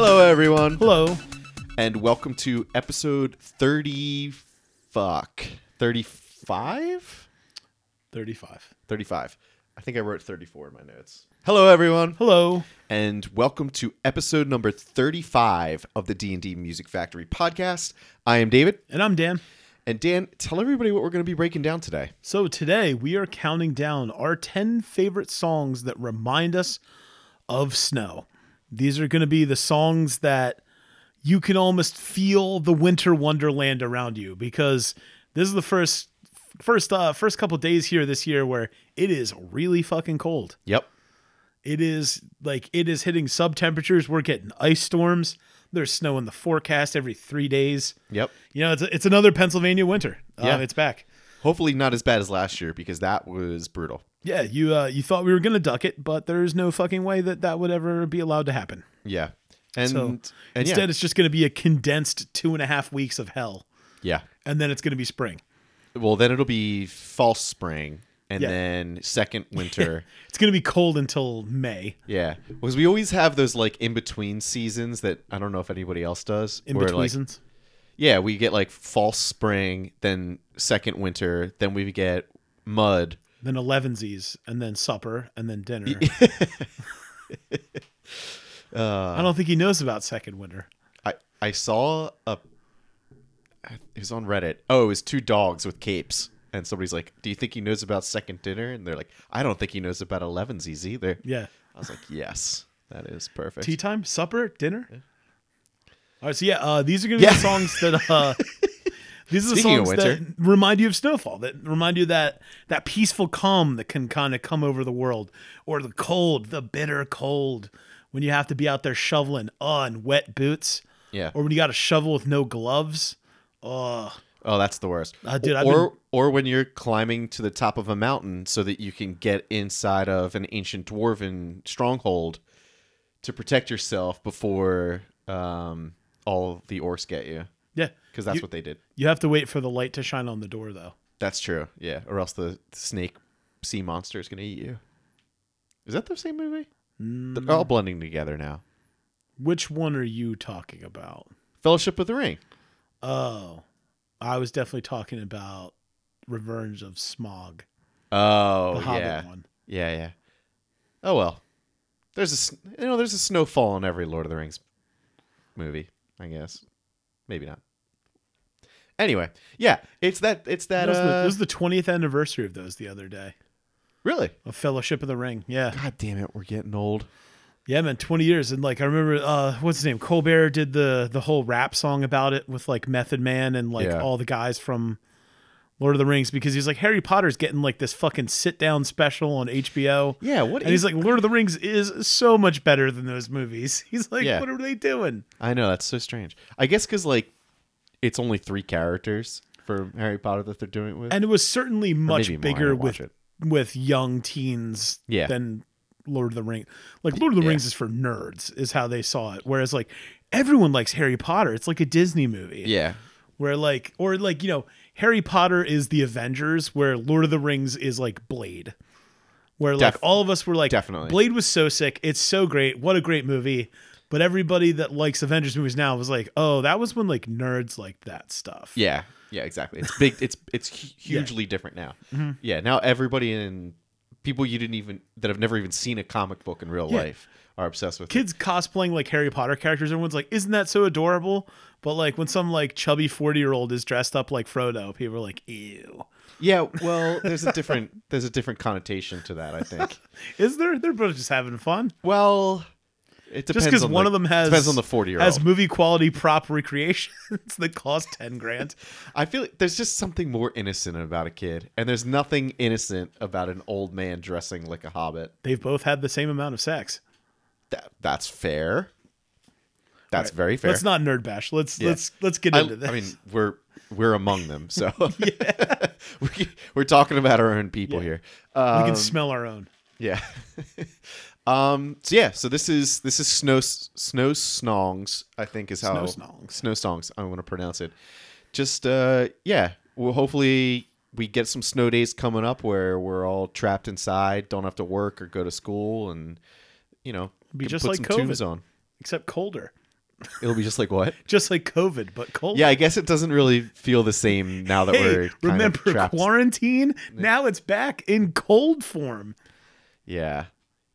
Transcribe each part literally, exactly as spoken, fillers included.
Hello, everyone. Hello. And welcome to episode thirty. Fuck. thirty-five? thirty-five. thirty-five. I think I wrote thirty-four in my notes. Hello, everyone. Hello. And welcome to episode number thirty-five of the D and D Music Factory podcast. I am David. And I'm Dan. And Dan, tell everybody what we're going to be breaking down today. So today we are counting down our ten favorite songs that remind us of snow. These are going to be the songs that you can almost feel the winter wonderland around you, because this is the first first uh, first couple of days here this year where it is really fucking cold. Yep. It is like it is hitting sub temperatures. We're getting ice storms. There's snow in the forecast every three days. Yep. You know, it's it's another Pennsylvania winter. Yeah. Um, it's back. Hopefully not as bad as last year, because that was brutal. Yeah, you uh, you thought we were going to duck it, but there's no fucking way that that would ever be allowed to happen. Yeah. And, so and instead, yeah. it's just going to be a condensed two and a half weeks of hell. Yeah. And then it's going to be spring. Well, then it'll be false spring. And yeah. then second winter. It's going to be cold until May. Yeah. Because we always have those like in-between seasons that I don't know if anybody else does. In-between seasons? Like, yeah. We get like false spring, then second winter, then we get mud. Then elevensies, and then supper, and then dinner. uh, I don't think he knows about second winter. I, I saw a... It was on Reddit. Oh, it was two dogs with capes. And somebody's like, do you think he knows about second dinner? And they're like, I don't think he knows about elevensies either. Yeah. I was like, yes, that is perfect. Tea time, supper, dinner. Yeah. All right. So yeah, uh, these are going to be yeah. the songs that, uh, these are the Speaking songs that remind you of snowfall, that remind you that that peaceful calm that can kind of come over the world, or the cold, the bitter cold when you have to be out there shoveling on uh, wet boots. Yeah. Or when you got to shovel with no gloves. Ugh. Oh, that's the worst. Uh, dude, or been... or when you're climbing to the top of a mountain so that you can get inside of an ancient dwarven stronghold to protect yourself before um, all the orcs get you. Yeah. Because that's you, what they did. You have to wait for the light to shine on the door, though. That's true. Yeah. Or else the snake sea monster is going to eat you. Is that the same movie? Mm. They're all blending together now. Which one are you talking about? Fellowship of the Ring. Oh. I was definitely talking about Revenge of Smog. Oh, the Hobbit yeah. one. Yeah, yeah. Oh well. There's a you know there's a snowfall in every Lord of the Rings movie, I guess. Maybe not. Anyway, yeah, it's that it's that it was, uh, the, it was the twentieth anniversary of those the other day. Really? Of Fellowship of the Ring. Yeah. God damn it, we're getting old. Yeah, man, twenty years. And like I remember uh, what's his name? Colbert did the the whole rap song about it with like Method Man and like yeah. all the guys from Lord of the Rings, because he's like, Harry Potter's getting like this fucking sit down special on H B O. Yeah, what and is- he's like, Lord of the Rings is so much better than those movies. He's like, yeah. what are they doing? I know, that's so strange. I guess because like it's only three characters for Harry Potter that they're doing it with. And it was certainly much bigger with it. with young teens yeah. than Lord of the Rings. Like Lord of the yeah. Rings is for nerds is how they saw it, whereas like everyone likes Harry Potter. It's like a Disney movie, yeah where like or like you know Harry Potter is the Avengers, where Lord of the Rings is like Blade, where like Def- all of us were like definitely Blade was so sick, it's so great, what a great movie, but everybody that likes Avengers movies now was like, oh, that was when like nerds liked that stuff. Yeah yeah exactly. It's big. it's it's hugely yeah. different now. mm-hmm. Yeah now everybody in People you didn't even that have never even seen a comic book in real yeah. life are obsessed with kids it. cosplaying like Harry Potter characters. Everyone's like, isn't that so adorable? But like when some like chubby forty year old is dressed up like Frodo, people are like, ew. Yeah, well, there's a different there's a different connotation to that, I think. Is there? They're both just having fun. Well, it depends. Just because on one the, of them has depends on the forty year old has movie quality prop recreations that cost ten grand. I feel like there's just something more innocent about a kid, and there's nothing innocent about an old man dressing like a hobbit. They've both had the same amount of sex. That that's fair. That's right. Very fair. Let's not nerd bash. Let's yeah. let's let's get I, into this. I mean, we're we're among them, so we're we're talking about our own people yeah. here. Um, we can smell our own. Yeah. Um, so yeah, so this is this is snow snow snongs, I think is how snow snongs. Snow songs, I want to pronounce it. Just uh, yeah, well, hopefully we get some snow days coming up where we're all trapped inside, don't have to work or go to school, and you know, be just put like some COVID, tunes on, except colder. It'll be just like what? Just like COVID, but cold. Yeah, I guess it doesn't really feel the same now that hey, we're kind remember of trapped. Quarantine? Now it's back in cold form. Yeah.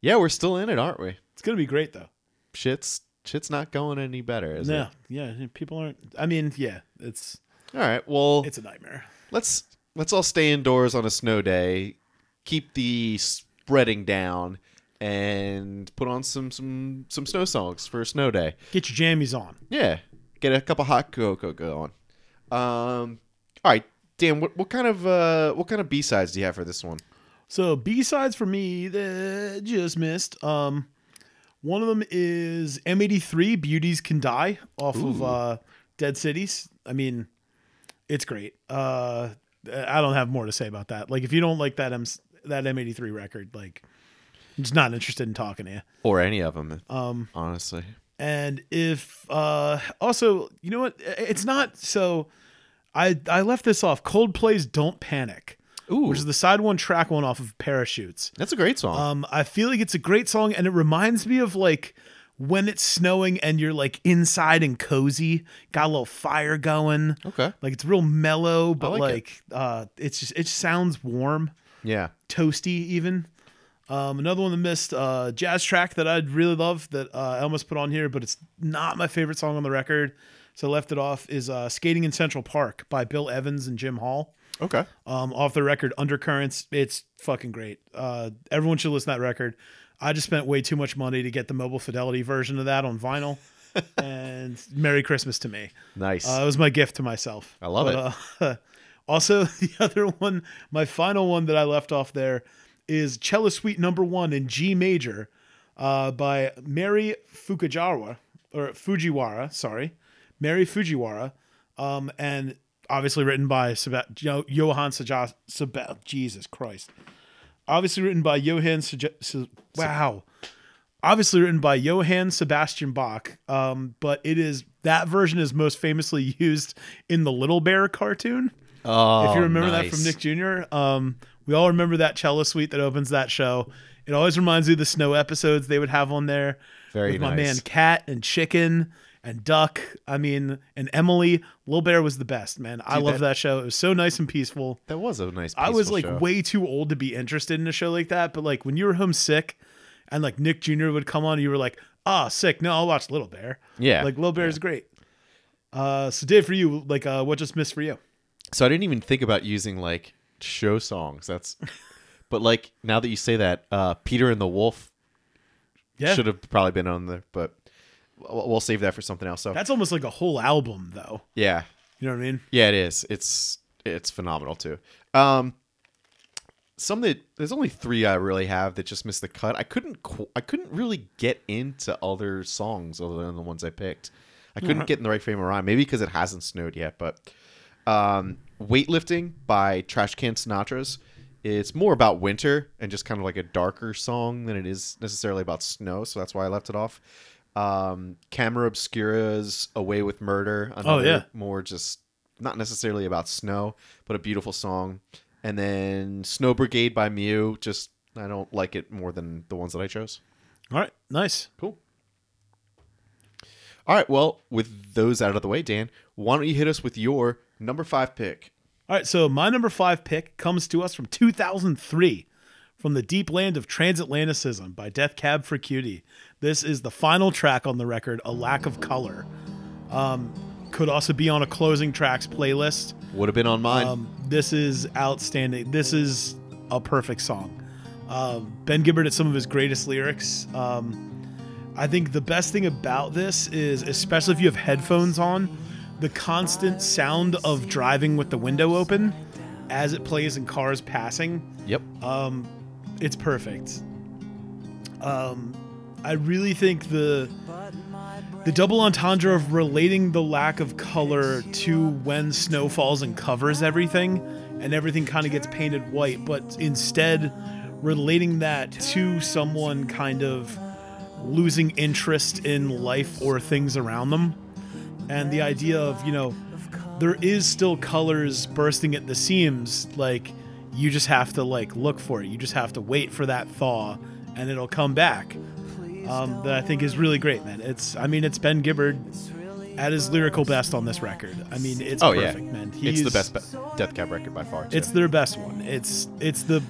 Yeah, we're still in it, aren't we? It's going to be great, though. Shit's shit's not going any better, is no. it? Yeah, people aren't. I mean, yeah, it's. All right, well. It's a nightmare. Let's let's all stay indoors on a snow day, keep the spreading down, and put on some, some, some snow songs for a snow day. Get your jammies on. Yeah. Get a cup of hot cocoa going. Um, all right, Dan, what, what kind of uh, what kind of B-sides do you have for this one? So B-sides for me that just missed. Um, one of them is M eighty-three, Beauties Can Die, off Ooh. of uh, Dead Cities. I mean, it's great. Uh, I don't have more to say about that. Like, if you don't like that M- that M eighty-three record, like... I'm just not interested in talking to you. Or any of them, um, honestly. And if... Uh, also, you know what? It's not... So, I I left this off. Coldplay's Don't Panic. Ooh. Which is the side one, track one off of Parachutes. That's a great song. Um, I feel like it's a great song, and it reminds me of, like, when it's snowing and you're, like, inside and cozy. Got a little fire going. Okay. Like, it's real mellow, but, I like, like it. uh, it's just it sounds warm. Yeah. Toasty, even. Um, another one that missed, uh, jazz track that I'd really love that uh, I almost put on here, but it's not my favorite song on the record, so I left it off, is uh, Skating in Central Park by Bill Evans and Jim Hall. Okay. Um, off the record, Undercurrents. It's fucking great. Uh, everyone should listen to that record. I just spent way too much money to get the Mobile Fidelity version of that on vinyl. And Merry Christmas to me. Nice. Uh, it was my gift to myself. I love but, it. Uh, also, the other one, my final one that I left off there, is Cello Suite Number One in G Major, uh, by Mary Fujiwara or Fujiwara, sorry, Mary Fujiwara, um, and obviously written by Seb- jo- Johann Sebastian Seb- Jesus Christ, obviously written by Johann Seb- Se- Wow, obviously written by Johann Sebastian Bach, um, but it is that version is most famously used in the Little Bear cartoon. Oh, if you remember nice. that from Nick Junior Um, we all remember that cello suite that opens that show. It always reminds me of the snow episodes they would have on there. Very with nice. My man Cat and Chicken and Duck. I mean, and Emily. Little Bear was the best, man. Dude, I loved that, that show. It was so nice and peaceful. That was a nice peaceful I was like show. Way too old to be interested in a show like that. But like when you were homesick and like Nick Junior would come on, you were like, ah, oh, sick. No, I'll watch Little Bear. Yeah. Like Little Bear yeah. is great. Uh, so Dave, for you, like uh, what just missed for you? So I didn't even think about using like show songs. That's, but like now that you say that, uh, Peter and the Wolf yeah. should have probably been on there, but we'll save that for something else. So that's almost like a whole album, though. Yeah, you know what I mean. Yeah, it is. It's it's phenomenal too. Um, some that there's only three I really have that just missed the cut. I couldn't qu- I couldn't really get into other songs other than the ones I picked. I couldn't mm-hmm. get in the right frame of mind. Maybe because it hasn't snowed yet, but. Um, Weightlifting by Trash Can Sinatras. It's more about winter and just kind of like a darker song than it is necessarily about snow, so that's why I left it off. Um, Camera Obscura's Away with Murder. Another oh, yeah. More just not necessarily about snow, but a beautiful song. And then Snow Brigade by Mø. Just, I don't like it more than the ones that I chose. All right. Nice. Cool. All right. Well, with those out of the way, Dan, why don't you hit us with your number five pick? All right, so my number five pick comes to us from two thousand three, from the deep land of transatlanticism by Death Cab for Cutie. This is the final track on the record, A Lack of Color. Um, could also be on a closing tracks playlist. Would have been on mine. Um, this is outstanding. This is a perfect song. Uh, Ben Gibbard at some of his greatest lyrics. Um, I think the best thing about this is, especially if you have headphones on, the constant sound of driving with the window open as it plays in cars passing. Yep. Um, it's perfect. Um, I really think the the double entendre of relating the lack of color to when snow falls and covers everything, and everything kind of gets painted white, but instead relating that to someone kind of losing interest in life or things around them. And the idea of, you know, there is still colors bursting at the seams. Like, you just have to, like, look for it. You just have to wait for that thaw, and it'll come back. um, that I think is really great, man. It's, I mean, it's Ben Gibbard at his lyrical best on this record. I mean, it's oh, perfect, yeah. man. He's, it's the best be- Death Cab record by far, too. It's their best one. It's it's the...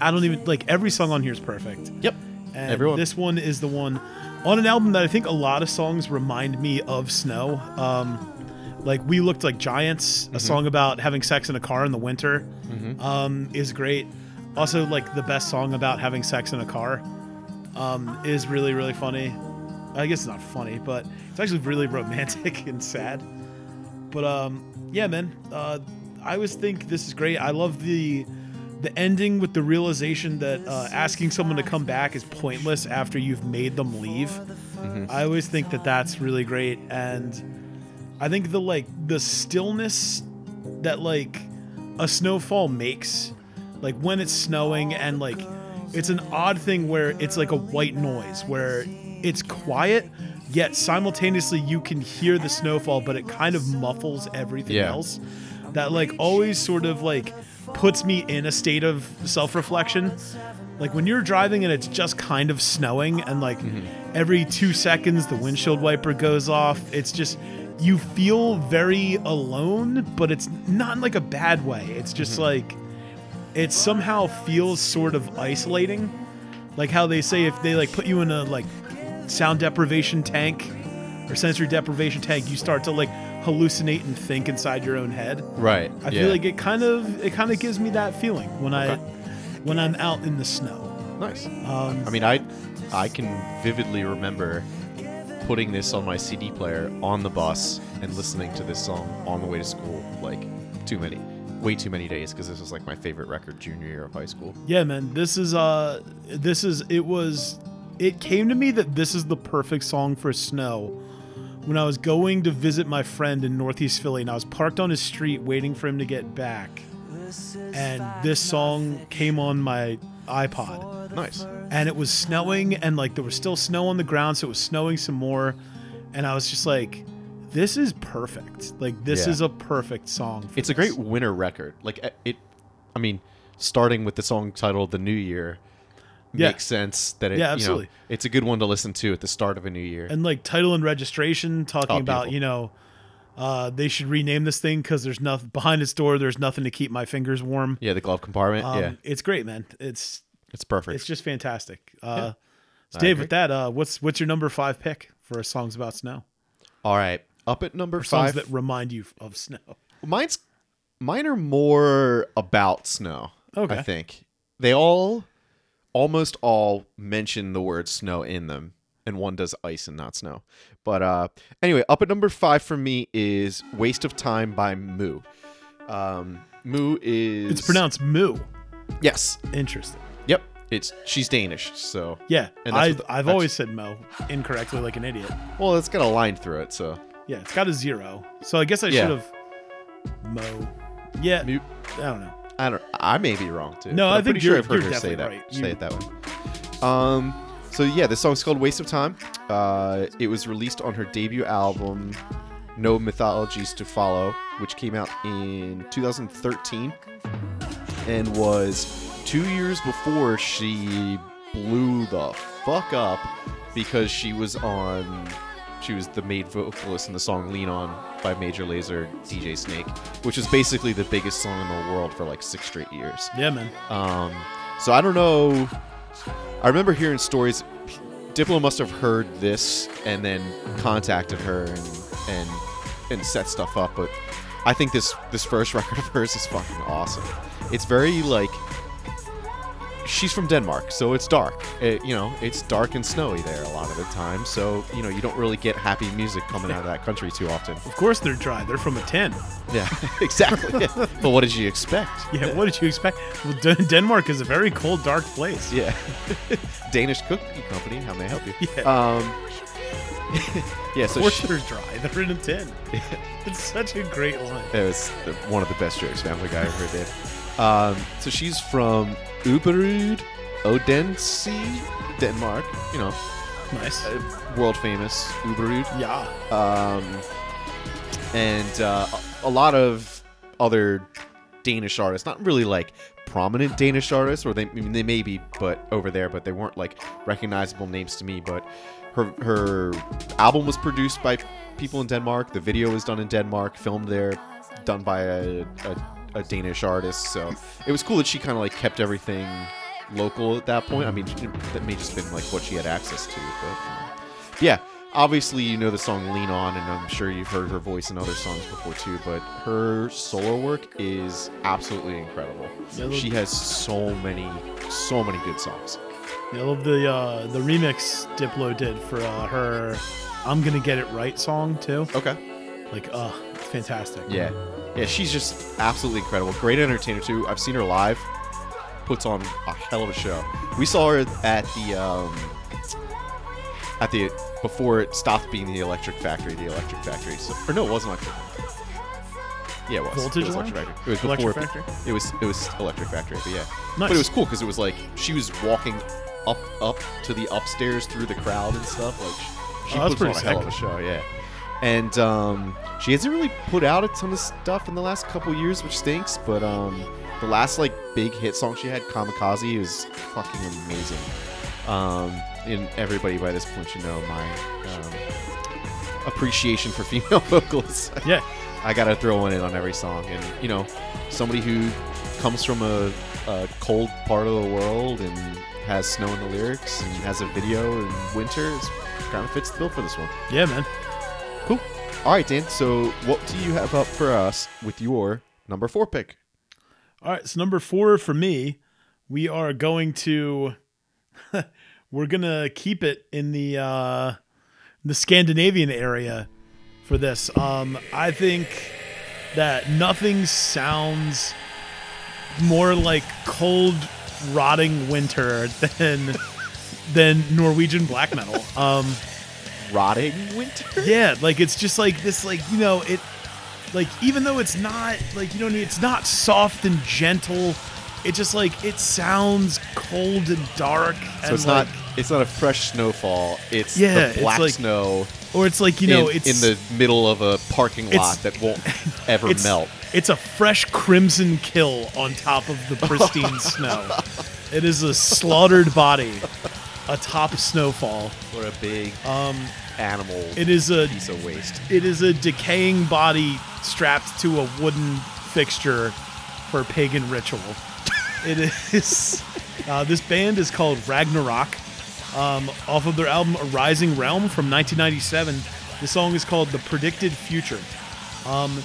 I don't even... Like, every song on here is perfect. Yep. And Everyone. This one is the one... On an album that I think a lot of songs remind me of snow. Um, like We Looked Like Giants, mm-hmm. a song about having sex in a car in the winter, mm-hmm. um, is great. Also, like, the best song about having sex in a car um, is really, really funny. I guess it's not funny, but it's actually really romantic and sad. But, um, yeah, man, uh, I always think this is great. I love the the ending with the realization that uh, asking someone to come back is pointless after you've made them leave. Mm-hmm. I always think that that's really great. And I think the, like, the stillness that, like, a snowfall makes, like, when it's snowing and, like, it's an odd thing where it's, like, a white noise where it's quiet, yet simultaneously you can hear the snowfall, but it kind of muffles everything yeah. else. That, like, always sort of, like, puts me in a state of self-reflection. Like, when you're driving and it's just kind of snowing and, like, mm-hmm. every two seconds the windshield wiper goes off, it's just... You feel very alone, but it's not in, like, a bad way. It's just, mm-hmm. like... It somehow feels sort of isolating. Like how they say if they, like, put you in a, like... sound deprivation tank or sensory deprivation tank, you start to, like, hallucinate and think inside your own head. Right. I yeah. feel like it kind of it kind of gives me that feeling when okay. I when I'm out in the snow. Nice. Um, I mean, I I can vividly remember putting this on my C D player on the bus and listening to this song on the way to school. Like, too many, way too many days, because this was, like, my favorite record junior year of high school. Yeah, man. This is uh, this is it was. It came to me that this is the perfect song for snow when I was going to visit my friend in Northeast Philly, and I was parked on his street waiting for him to get back, and this song came on my iPod. Nice. And it was snowing, and, like, there was still snow on the ground, so it was snowing some more, and I was just like, this is perfect. Like, this yeah. is a perfect song for It's this. A great winter record. Like, it, I mean, starting with the song titled The New Year, makes yeah. sense that it, yeah, you know, it's a good one to listen to at the start of a new year. And, like, title and registration talking oh, about, beautiful. You know, uh, they should rename this thing because there's nothing behind its door. There's nothing to keep my fingers warm. Yeah. The glove compartment. Um, yeah. It's great, man. It's, it's perfect. It's just fantastic. Uh, yeah. so Dave, with that, uh, what's, what's your number five pick for songs about snow? All right. Up at number for five. Songs that remind you of snow. Mine's mine are more about snow. Okay. I think they all, almost all mention the word snow in them, and one does ice and not snow. But uh, anyway, up at number five for me is Waste of Time by Mø. Um, Mø is... It's pronounced Mø. Yes. Interesting. Yep. It's She's Danish, so... Yeah. And that's I've, what, I've that's, always said Mo incorrectly like an idiot. Well, it's got a line through it, so... Yeah, it's got a zero. So I guess I yeah. should have... Mo. Yeah. Mø. I don't know. I don't. I may be wrong too. No, I I'm think pretty you're, sure I've heard her say that. Right. Say it that way. Um. So yeah, this song's called "Waste of Time." Uh, it was released on her debut album, No Mythologies to Follow, which came out in two thousand thirteen, and was two years before she blew the fuck up because she was on. She was the main vocalist in the song Lean On by Major Lazer, D J Snake, which is basically the biggest song in the world for like six straight years. Yeah, man. Um, so I don't know. I remember hearing stories. Diplo must have heard this and then contacted her and and, and set stuff up. But I think this, this first record of hers is fucking awesome. It's very like... She's from Denmark, so it's dark. It, you know, it's dark and snowy there a lot of the time. So, you know, you don't really get happy music coming out of that country too often. Of course they're dry. They're from a tin. Yeah, exactly. Yeah. But what did you expect? Yeah, what did you expect? Well, D- Denmark is a very cold, dark place. Yeah. Danish Cookie Company, how may I help you? Yeah. Um, yeah, so of course she... they're dry. They're in a tin. It's such a great line. It was one of the best jokes Family Guy ever did. Um, so she's from Uberud, Odense, Denmark, you know. Nice. Uh, world famous Uberud. Yeah. Um, and uh, a lot of other Danish artists, not really like prominent Danish artists, or they I mean, they may be, but over there, but they weren't like recognizable names to me. But her her album was produced by people in Denmark. The video was done in Denmark, filmed there, done by a a, a Danish artist. So it was cool that she kind of like kept everything local at that point. I mean, that may just been like what she had access to. But yeah. Obviously, you know the song Lean On, and I'm sure you've heard her voice in other songs before, too, but her solo work is absolutely incredible. Yeah, she has so many, so many good songs. Yeah, I love the, uh, the remix Diplo did for uh, her I'm Gonna Get It Right song, too. Okay. Like, uh, it's fantastic. Yeah. Yeah, she's just absolutely incredible. Great entertainer, too. I've seen her live. Puts on a hell of a show. We saw her at the... Um, At the before it stopped being the Electric Factory, the Electric Factory. So, or no, it wasn't Electric. Yeah, it was. Voltage it was Electric Factory. It was before Electric Factory. It, it was it was Electric Factory, but yeah. Nice. But it was cool because it was like she was walking up up to the upstairs through the crowd and stuff. Like she oh, puts on a hell of a show, yeah. And um, she hasn't really put out a ton of stuff in the last couple years, which stinks. But um, the last like big hit song she had, Kamikaze, was fucking amazing. Um, and everybody by this point, you know, my um, appreciation for female vocals. Yeah. I got to throw one in on every song. And, you know, somebody who comes from a, a cold part of the world and has snow in the lyrics and has a video in winter, it's kind of fits the bill for this one. Yeah, man. Cool. All right, Dan. So what do you have up for us with your number four pick? All right. So number four for me, we are going to... We're gonna keep it in the uh, the Scandinavian area for this. Um, I think that nothing sounds more like cold, rotting winter than than Norwegian black metal. Um, rotting winter? Yeah, like it's just like this, like you know, it like even though it's not like you know, it's not soft and gentle. It just like it sounds cold and dark. And so it's like, not it's not a fresh snowfall. It's yeah, the black it's like, snow, or it's like you know in, it's in the middle of a parking lot that won't ever it's, melt. It's a fresh crimson kill on top of the pristine snow. It is a slaughtered body atop snowfall, or a big um, animal. It is a piece of waste. It is a decaying body strapped to a wooden fixture for pagan ritual. It is. Uh, this band is called Ragnarok, um, off of their album A Rising Realm from nineteen ninety-seven. The song is called The Predicted Future. Um,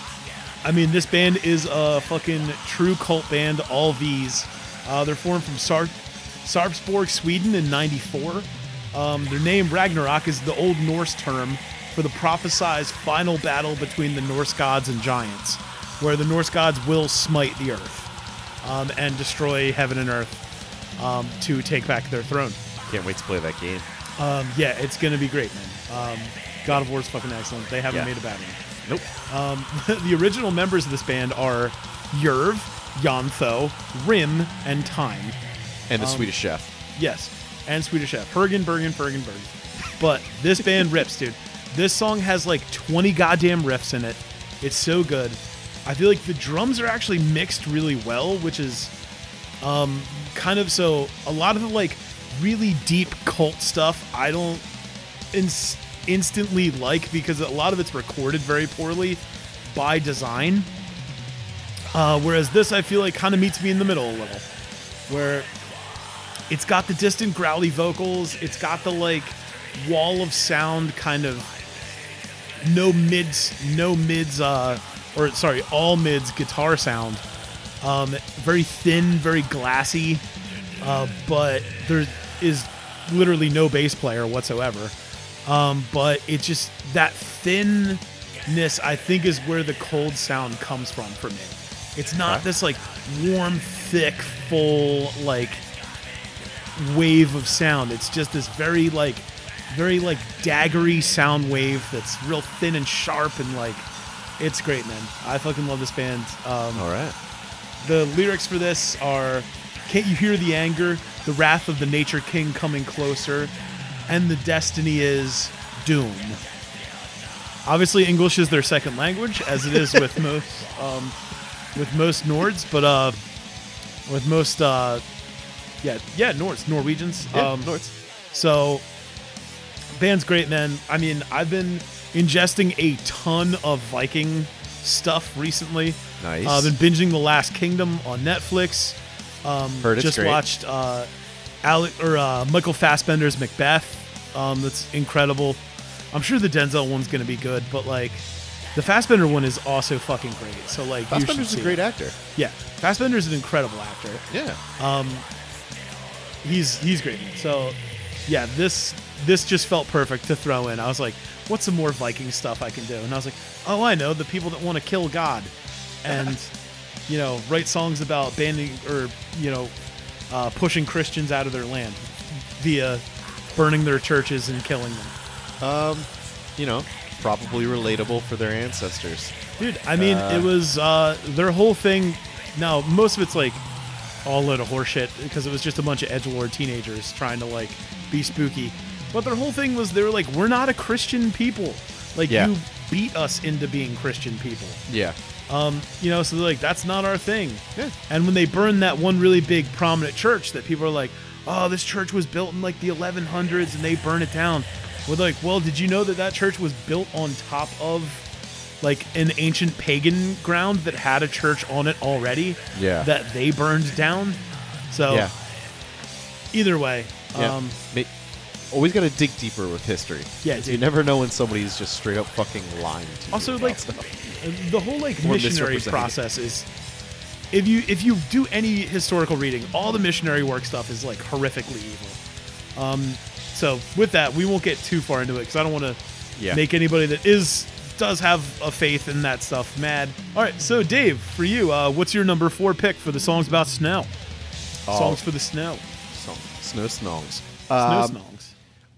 I mean, this band is a fucking true cult band, all V's. Uh, they're formed from Sar- Sarpsborg, Sweden in ninety-four. Um, their name, Ragnarok, is the Old Norse term for the prophesized final battle between the Norse gods and giants, where the Norse gods will smite the earth. Um, and destroy heaven and earth um, to take back their throne. Can't wait to play that game. Um, yeah, it's going to be great, man. Um, God of War is fucking excellent. They haven't yeah. made a bad one. Nope. Um, the original members of this band are Yerv, Jantho, Rim, and Time. And the um, Swedish Chef. Yes, and Swedish Chef. Bergen, Bergen, Bergen, Bergen. But this band rips, dude. This song has like twenty goddamn riffs in it. It's so good. I feel like the drums are actually mixed really well, which is um, kind of so a lot of the like really deep cult stuff I don't ins- instantly like because a lot of it's recorded very poorly by design. Uh, whereas this, I feel like kind of meets me in the middle a little, where it's got the distant growly vocals. It's got the like wall of sound kind of no mids, no mids, uh, Or, sorry, all mids guitar sound. Um, very thin, very glassy, uh, but there is literally no bass player whatsoever. Um, but it's just that thinness, I think, is where the cold sound comes from for me. It's not this, like, warm, thick, full, like, wave of sound. It's just this very, like, very, like, daggery sound wave that's real thin and sharp and, like, it's great, man. I fucking love this band. Um, All right. The lyrics for this are, can't you hear the anger, the wrath of the Nature King coming closer, and the destiny is doom. Obviously, English is their second language, as it is with most um, with most Nords, but uh, with most, uh, yeah, yeah, Norse, Norwegians. Yeah, um, Norse. So, band's great, man. I mean, I've been ingesting a ton of Viking stuff recently. Nice. I've uh, been binging The Last Kingdom on Netflix. Um, Heard it's just great. Watched uh, Ale- or uh, Michael Fassbender's Macbeth. Um, that's incredible. I'm sure the Denzel one's going to be good, but like the Fassbender one is also fucking great. So like, Fassbender's a great it. actor. Yeah, Fassbender's an incredible actor. Yeah. Um, he's he's great. So yeah, this this just felt perfect to throw in. I was like, what's some more Viking stuff I can do? And I was like, oh, I know, the people that want to kill God, and you know, write songs about banning or you know, uh, pushing Christians out of their land via burning their churches and killing them. Um, you know, probably relatable for their ancestors. Dude, I mean, uh, it was uh, their whole thing. Now, most of it's like all a load of horseshit because it was just a bunch of edgelord teenagers trying to like be spooky. But their whole thing was they were like, we're not a Christian people. Like, yeah. you beat us into being Christian people. Yeah. Um, you know, so they're like, that's not our thing. Yeah. And when they burned that one really big prominent church that people are like, oh, this church was built in like the eleven hundreds and they burn it down. We're like, well, did you know that that church was built on top of like an ancient pagan ground that had a church on it already? Yeah. That they burned down? So, yeah. either way. Yeah. Um, Make, always got to dig deeper with history. Yeah, dude. You never know when somebody's just straight up fucking lying to you. Also, like, stuff. the whole like or missionary process is... If you if you do any historical reading, all the missionary work stuff is like horrifically evil. Um, so with that, we won't get too far into it because I don't want to yeah. make anybody that is does have a faith in that stuff mad. All right, so Dave, for you, uh, what's your number four pick for the songs about snow? Oh. Songs for the snow. Song. Snow snongs. Um, snow snongs.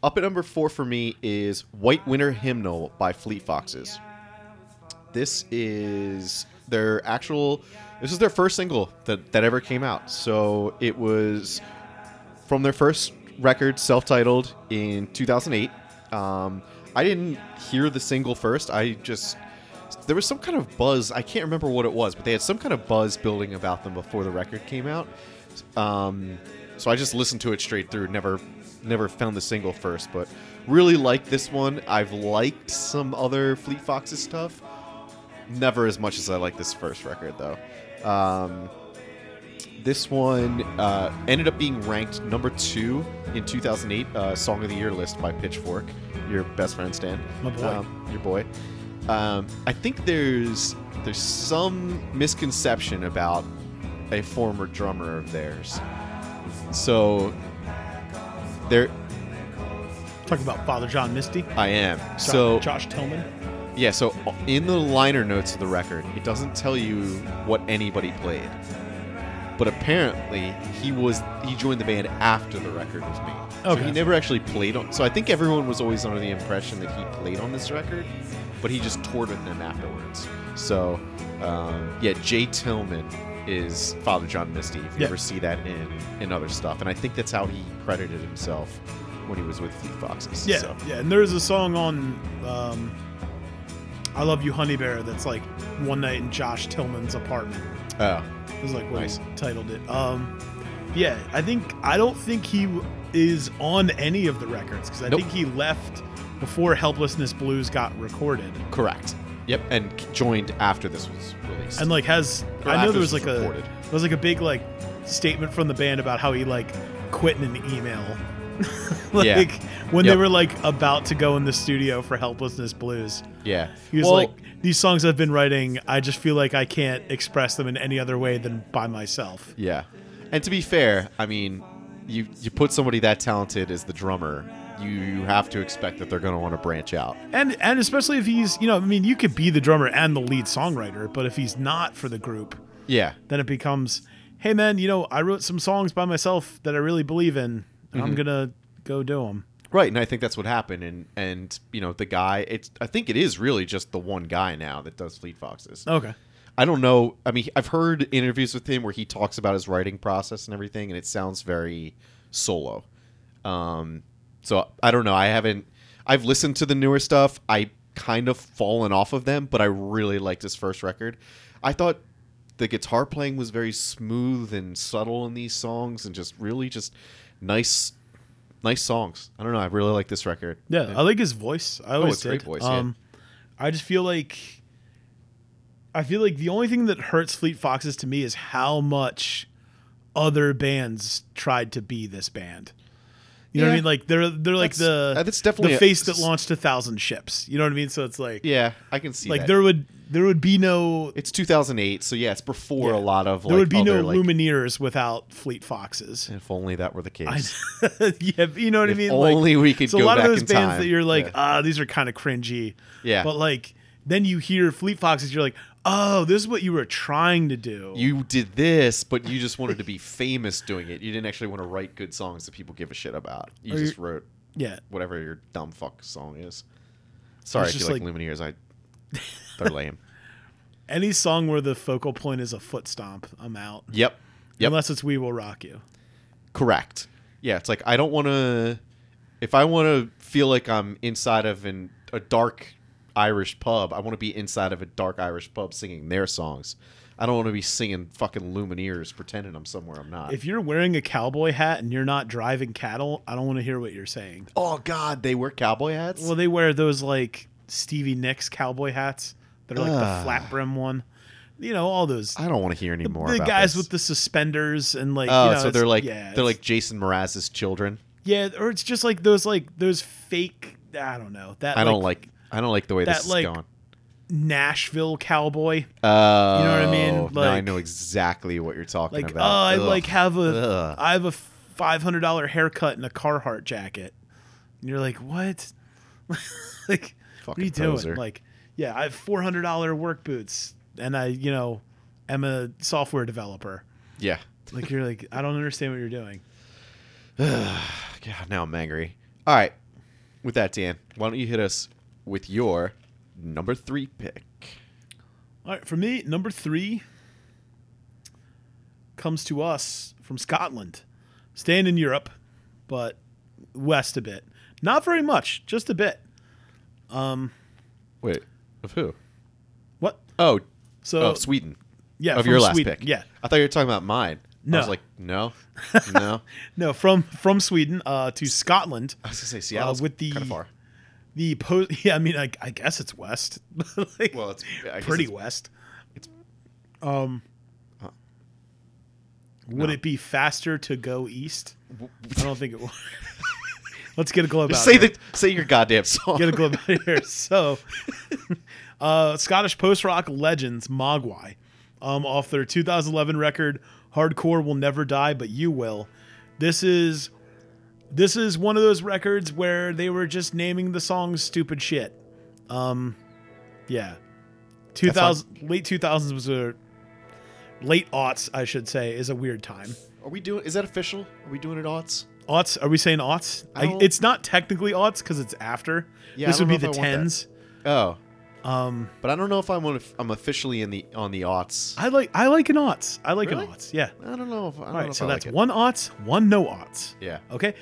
Up at number four for me is White Winter Hymnal by Fleet Foxes. This is their actual... This is their first single that, that ever came out. So it was from their first record, self-titled, in two thousand eight. Um, I didn't hear the single first. I just... There was some kind of buzz. I can't remember what it was, but they had some kind of buzz building about them before the record came out. Um, so I just listened to it straight through. Never never found the single first, but really liked this one. I've liked some other Fleet Foxes stuff. Never as much as I like this first record, though. Um, this one uh, ended up being ranked number two in two thousand eight uh, Song of the Year list by Pitchfork. Your best friend Stan, my boy, um, your boy. Um, I think there's there's some misconception about a former drummer of theirs. So they're talking about Father John Misty. I am. John, so Josh Tillman. Yeah, so in the liner notes of the record, it doesn't tell you what anybody played. But apparently, he was he joined the band after the record was made. Okay. So he never actually played on... So I think everyone was always under the impression that he played on this record, but he just toured with them afterwards. So, um, yeah, Jay Tillman is Father John Misty, if you yeah. ever see that in, in other stuff. And I think that's how he credited himself when he was with Fleet Foxes. Yeah, so. yeah, and there's a song on... Um I Love You, Honey Bear. That's like one night in Josh Tillman's apartment. Oh, it was like what nice. he titled it. Um, yeah, I think I don't think he is on any of the records because I nope. think he left before Helplessness Blues got recorded. Correct. Yep, and joined after this was released. And like has or I know there was like recorded. a there was like a big like statement from the band about how he like quit in an email. like yeah. when yep. they were like about to go in the studio for Helplessness Blues. Yeah. He was well, like, these songs I've been writing, I just feel like I can't express them in any other way than by myself. Yeah. And to be fair, I mean, you, you put somebody that talented as the drummer, you, you have to expect that they're going to want to branch out. And and especially if he's, you know, I mean, you could be the drummer and the lead songwriter, but if he's not for the group, yeah, then it becomes, hey man, you know, I wrote some songs by myself that I really believe in. Mm-hmm. I'm going to go do them. Right, and I think that's what happened. And, and you know, the guy, it's I think it is really just the one guy now that does Fleet Foxes. Okay. I don't know. I mean, I've heard interviews with him where he talks about his writing process and everything, and it sounds very solo. Um, so, I don't know. I haven't... I've listened to the newer stuff. I kind of fallen off of them, but I really liked his first record. I thought the guitar playing was very smooth and subtle in these songs, and just really just nice, nice songs. I don't know. I really like this record. Yeah, and I like his voice. I always oh, it's did. Great voice. Um, yeah. I just feel like, I feel like the only thing that hurts Fleet Foxes to me is how much other bands tried to be this band. You know yeah. what I mean? Like they're they're like that's, the that's definitely the face a, that launched a thousand ships. You know what I mean? So it's like yeah, I can see like that. there would there would be no. It's two thousand eight, so yeah, it's before yeah. a lot of. There like, would be other, no like, Lumineers without Fleet Foxes. If only that were the case. I, yeah, you know what if I mean. Only like, we could. So go a lot back of those bands time. that you're like, ah, yeah. oh, these are kind of cringy. Yeah, but like then you hear Fleet Foxes, you're like, oh, this is what you were trying to do. You did this, but you just wanted to be famous doing it. You didn't actually want to write good songs that people give a shit about. You or just wrote yeah. whatever your dumb fuck song is. Sorry, I, I feel like, like Lumineers, I, they're lame. Any song where the focal point is a foot stomp, I'm out. Yep. yep. Unless it's We Will Rock You. Correct. Yeah, it's like I don't want to... If I want to feel like I'm inside of an, a dark... Irish pub. I want to be inside of a dark Irish pub singing their songs. I don't want to be singing fucking Lumineers pretending I'm somewhere I'm not. If you're wearing a cowboy hat and you're not driving cattle, I don't want to hear what you're saying. Oh God, they wear cowboy hats? Well, they wear those like Stevie Nicks cowboy hats that are like uh, the flat brim one. You know, all those. I don't want to hear any more. The, the about guys this. with the suspenders and like. Oh, you know, so they're like yeah, they're like Jason Mraz's children. Yeah, or it's just like those like those fake. I don't know that. I like, don't like. I don't like the way that, this is like, going. Nashville cowboy. Oh, you know what I mean? Like, now I know exactly what you're talking like, about. Oh, I Ugh. like have a Ugh. I have a five hundred dollars haircut and a Carhartt jacket, and you're like, what? like, Fucking what are you doing? Poser. Like, yeah, I have four hundred dollars work boots, and I, you know, am a software developer. Yeah. Like you're like, I don't understand what you're doing. God, now I'm angry. All right, with that, Dan, why don't you hit us with your number three pick? All right, for me, number three comes to us from Scotland, staying in Europe, but west a bit. Not very much, just a bit. Um, Wait, of who? What? Oh, so oh, Sweden. Yeah, of your last Sweden. pick. Yeah, I thought you were talking about mine. No. I was like, no, no, no. From from Sweden uh, to Scotland. I was gonna say Seattle. Uh, with the kind of far. The post, yeah, I mean, I, I guess it's west. like, well, it's I pretty it's, west. It's, um, huh. would no. it be faster to go east? I don't think it would. Let's get a globe Just out. Say here. the say your goddamn song. Get a globe out here. So, uh, Scottish post rock legends Mogwai, um, off their two thousand eleven record "Hardcore Will Never Die, But You Will." This is. This is one of those records where they were just naming the songs stupid shit. Um, yeah. two thousand late two thousands was a late aughts, I should say, is a weird time. Are we doing is that official? Are we doing it aughts? Aughts? Are we saying aughts? I I, it's not technically aughts cuz it's after. Yeah, this would be the tens. Oh. Um, but I don't know if I'm on, I'm officially in the on the aughts. I like I like an aughts. I like really? an aughts. Yeah. I don't know if I don't All right, know if so I that's like one aughts, one no aughts. Yeah. Okay.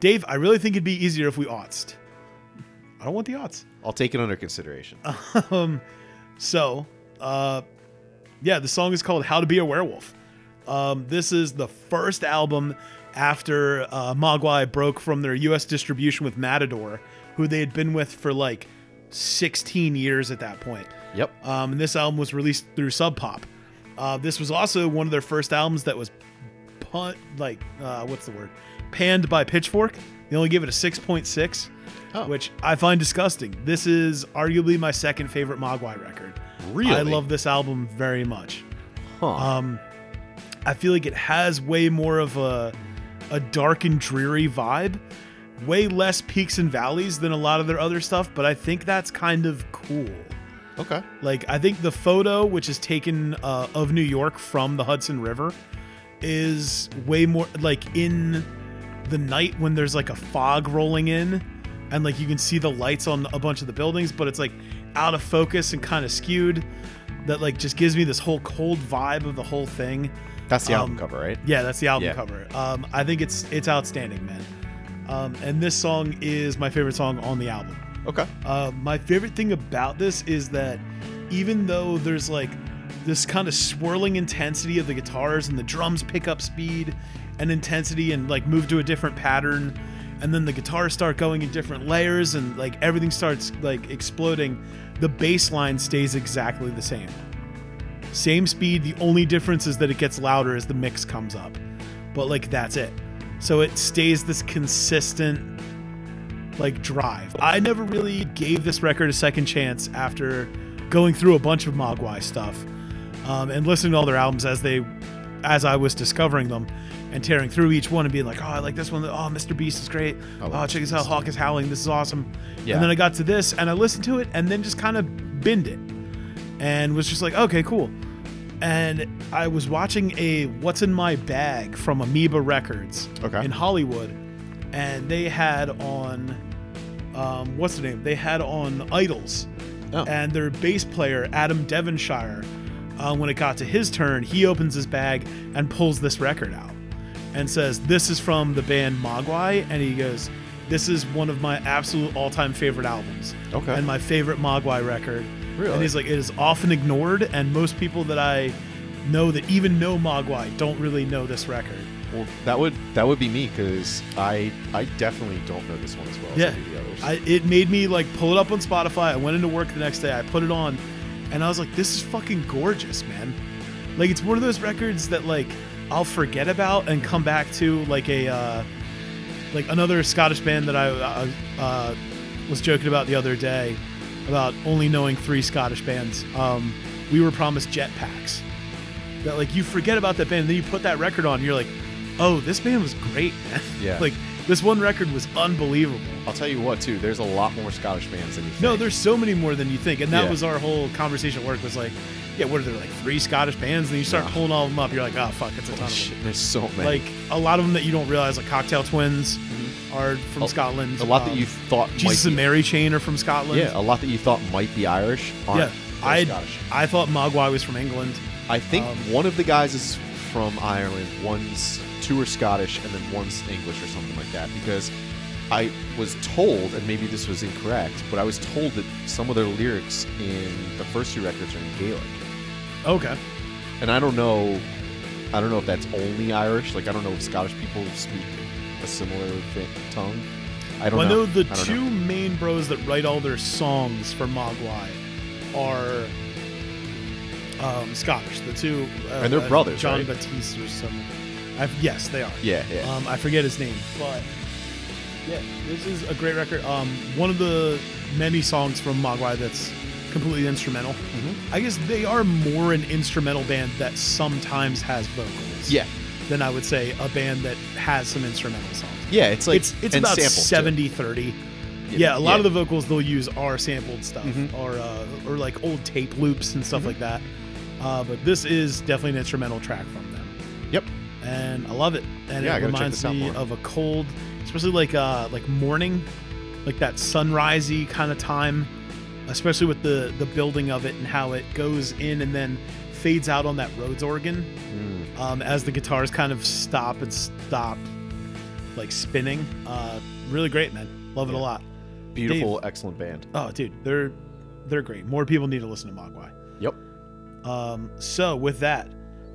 Dave, I really think it'd be easier if we aughts. I don't want the aughts. I'll take it under consideration. Um, so, uh, yeah, the song is called How to Be a Werewolf. Um, this is the first album after uh, Mogwai broke from their U S distribution with Matador, who they had been with for like sixteen years at that point. Yep. Um, and this album was released through Sub Pop. Uh, this was also one of their first albums that was pun- like, uh, what's the word? panned by Pitchfork. They only give it a six point six, oh. which I find disgusting. This is arguably my second favorite Mogwai record. Really? I love this album very much. Huh. Um, I feel like it has way more of a, a dark and dreary vibe, way less peaks and valleys than a lot of their other stuff, but I think that's kind of cool. Okay. Like, I think the photo, which is taken uh, of New York from the Hudson River, is way more, like, in... the night when there's like a fog rolling in and like you can see the lights on a bunch of the buildings, but it's like out of focus and kind of skewed, that like just gives me this whole cold vibe of the whole thing. That's the um, album cover, right? Yeah, that's the album yeah. cover. Um, I think it's it's outstanding, man. Um, and this song is my favorite song on the album. Okay. Uh, my favorite thing about this is that even though there's like this kind of swirling intensity of the guitars, and the drums pick up speed and intensity and like move to a different pattern, and then the guitars start going in different layers, and like everything starts like exploding. The bass line stays exactly the same. Same speed, the only difference is that it gets louder as the mix comes up. But like that's it. So it stays this consistent like drive. I never really gave this record a second chance after going through a bunch of Mogwai stuff um, and listening to all their albums as they as I was discovering them and tearing through each one and being like, oh, I like this one. Oh, Mister Beast is great. Oh, oh check this out. Hawk is Howling. This is awesome. Yeah. And then I got to this and I listened to it and then just kind of binned it and was just like, okay, cool. And I was watching a What's in My Bag from Amoeba Records okay. in Hollywood, and they had on um, what's the name? They had on Idols, oh. and their bass player Adam Devonshire. Uh, when it got to his turn, he opens his bag and pulls this record out and says, "This is from the band Mogwai," and he goes, "This is one of my absolute all-time favorite albums, okay, and my favorite Mogwai record." Really? And he's like, it is often ignored, and most people that I know that even know Mogwai don't really know this record. Well, that would that would be me, because I I definitely don't know this one as well yeah. as I do the others. I, it made me like pull it up on Spotify. I went into work the next day. I put it on, and I was like, this is fucking gorgeous, man. Like, it's one of those records that like I'll forget about and come back to, like a uh, like another Scottish band that I uh, uh, was joking about the other day. About only knowing three Scottish bands, um, we were promised Jetpacks. That like you forget about that band, and then you put that record on, and you're like, oh, this band was great, man. Yeah. Like this one record was unbelievable. I'll tell you what, too. There's a lot more Scottish bands than you think. No, there's so many more than you think, and that yeah. was our whole conversation at work. Was like, yeah, what are there, like three Scottish bands? And then you start yeah. pulling all of them up. You're like, oh fuck, it's a ton oh, of shit. Them. There's so many. Like a lot of them that you don't realize, like Cocteau Twins. Are from a, Scotland. A lot um, that you thought Jesus might and be, Mary Chain are from Scotland. Yeah, a lot that you thought might be Irish aren't. Yeah, I Scottish. I thought Mogwai was from England. I think um, one of the guys is from Ireland. One's two are Scottish, and then one's English or something like that. Because I was told, and maybe this was incorrect, but I was told that some of their lyrics in the first two records are in Gaelic. Okay. And I don't know. I don't know if that's only Irish. Like I don't know if Scottish people speak a similar thing, tongue. I don't well, know. I know the I two know. main bros that write all their songs for Mogwai are um, Scottish. The two, uh, and they're brothers, John right? Batiste or something. I've, yes, they are. Yeah, yeah. Um, I forget his name, but yeah, this is a great record. Um, one of the many songs from Mogwai that's completely instrumental. Mm-hmm. I guess they are more an instrumental band that sometimes has vocals. Yeah. Than I would say a band that has some instrumental songs. Yeah, it's like it's, it's about seventy thirty. Yeah, yeah, a lot yeah. of the vocals they'll use are sampled stuff mm-hmm. or uh, or like old tape loops and stuff mm-hmm. like that. Uh, but this is definitely an instrumental track from them. Yep, and I love it. And yeah, it reminds me of a cold, especially like uh, like morning, like that sunrisey kind of time, especially with the the building of it and how it goes in and then fades out on that Rhodes organ. Mm. Um, as the guitars kind of stop and stop, like spinning. Uh, really great, man. Love yeah. it a lot. Beautiful, Dave, excellent band. Oh, dude, they're they're great. More people need to listen to Mogwai. Yep. Um, so with that,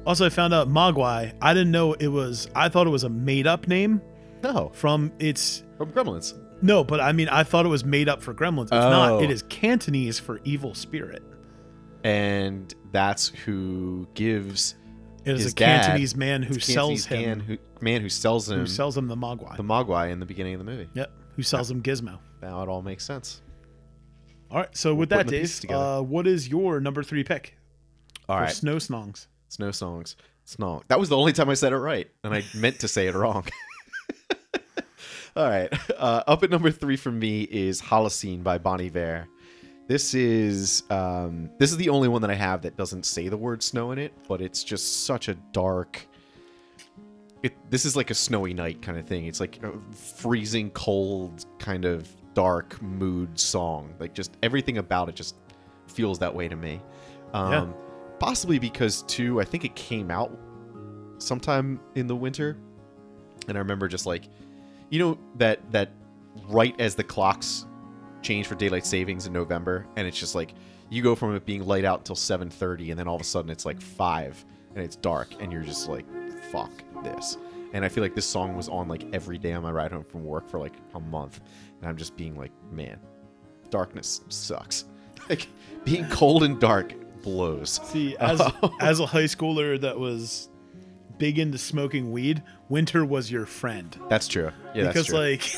also I found out Mogwai. I didn't know it was. I thought it was a made up name. No. From its from Gremlins. No, but I mean I thought it was made up for Gremlins. It's oh. not. It is Cantonese for evil spirit. And that's who gives. It is a dad, Cantonese man who Cantonese sells him. Man who, man who sells him. Who sells him the Mogwai. The Mogwai in the beginning of the movie. Yep. Who sells yeah. him Gizmo. Now it all makes sense. All right. So We're with that, Dave, uh, what is your number three pick? All for right. Snow Songs. Snow Songs. Snog. That was the only time I said it right. And I meant to say it wrong. All right. Uh, up at number three for me is Holocene by Bon Iver. This is um, this is the only one that I have that doesn't say the word snow in it, but it's just such a dark. It this is like a snowy night kind of thing. It's like a freezing cold kind of dark mood song. Like just everything about it just feels that way to me. Um, yeah. Possibly because too, I think it came out sometime in the winter, and I remember just like, you know that that right as the clocks change for daylight savings in November, and it's just like you go from it being light out until seven thirty, and then all of a sudden it's like five and it's dark, and you're just like, fuck this. And I feel like this song was on like every day on my ride home from work for like a month, and I'm just being like, man, darkness sucks. Like, being cold and dark blows. See, as as a high schooler that was big into smoking weed, winter was your friend. That's true. Yeah, because that's true. Like.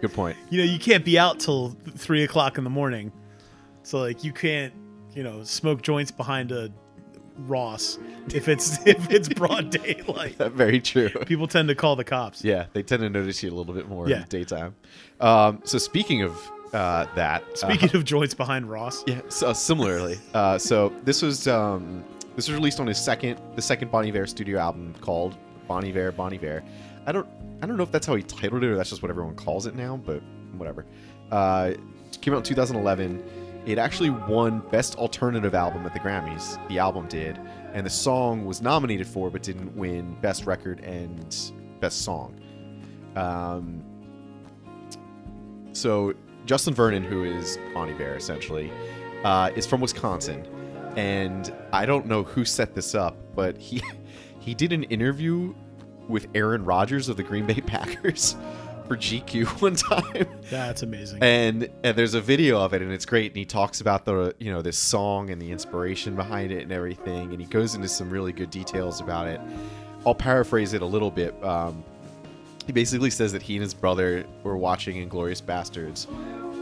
Good point. You know, you can't be out till three o'clock in the morning, so like you can't, you know, smoke joints behind a Ross if it's if it's broad daylight. Very true. People tend to call the cops. Yeah, they tend to notice you a little bit more yeah. in the daytime. Um, so speaking of uh, that, speaking uh, of joints behind Ross, yeah. So, similarly, uh, so this was um, this was released on his second the second Bon Iver studio album called Bon Iver, Bon Iver. I don't. I don't know if that's how he titled it or that's just what everyone calls it now, but whatever. Uh, it came out in two thousand eleven. It actually won Best Alternative Album at the Grammys. The album did. And the song was nominated for, but didn't win Best Record and Best Song. Um, so Justin Vernon, who is Bon Iver essentially, uh, is from Wisconsin. And I don't know who set this up, but he he did an interview with Aaron Rodgers of the Green Bay Packers for G Q one time. That's amazing. And, and there's a video of it, and it's great. And he talks about the, you know, this song and the inspiration behind it and everything. And he goes into some really good details about it. I'll paraphrase it a little bit. Um, he basically says that he and his brother were watching Inglourious Bastards,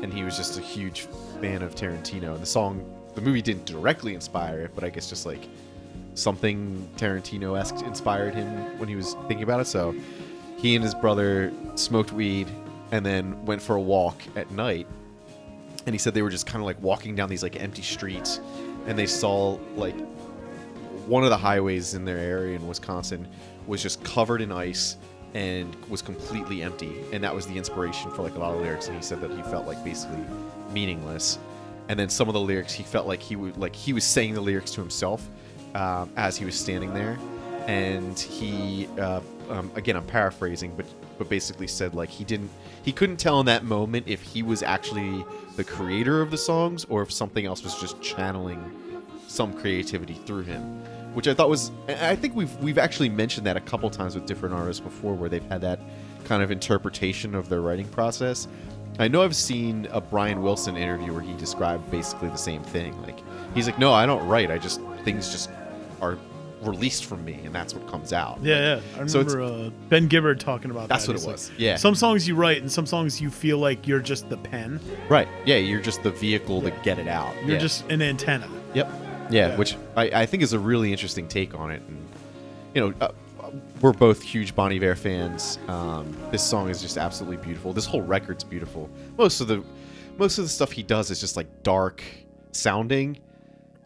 and he was just a huge fan of Tarantino. And the song, the movie didn't directly inspire it, but I guess just like something Tarantino-esque inspired him when he was thinking about it. So he and his brother smoked weed and then went for a walk at night. And he said they were just kind of like walking down these like empty streets, and they saw like one of the highways in their area in Wisconsin was just covered in ice and was completely empty. And that was the inspiration for like a lot of lyrics. And he said that he felt like basically meaningless. And then some of the lyrics, he felt like he would like he was saying the lyrics to himself Um, as he was standing there. And he uh, um, again, I'm paraphrasing, but but basically said like he didn't he couldn't tell in that moment if he was actually the creator of the songs or if something else was just channeling some creativity through him, which I thought was I think we've we've actually mentioned that a couple times with different artists before, where they've had that kind of interpretation of their writing process. I know I've seen a Brian Wilson interview where he described basically the same thing. Like, he's like, no, I don't write, I just things just are released from me, and that's what comes out. Yeah, like, yeah. I remember so uh, Ben Gibbard talking about that's that. That's what He's it was. Like, yeah. Some songs you write, and some songs you feel like you're just the pen. Right. Yeah, you're just the vehicle yeah. to get it out. You're yeah. just an antenna. Yep. Yeah, yeah. Which I, I think is a really interesting take on it. And you know, uh, we're both huge Bon Iver fans. Um, this song is just absolutely beautiful. This whole record's beautiful. Most of the most of the stuff he does is just like dark sounding.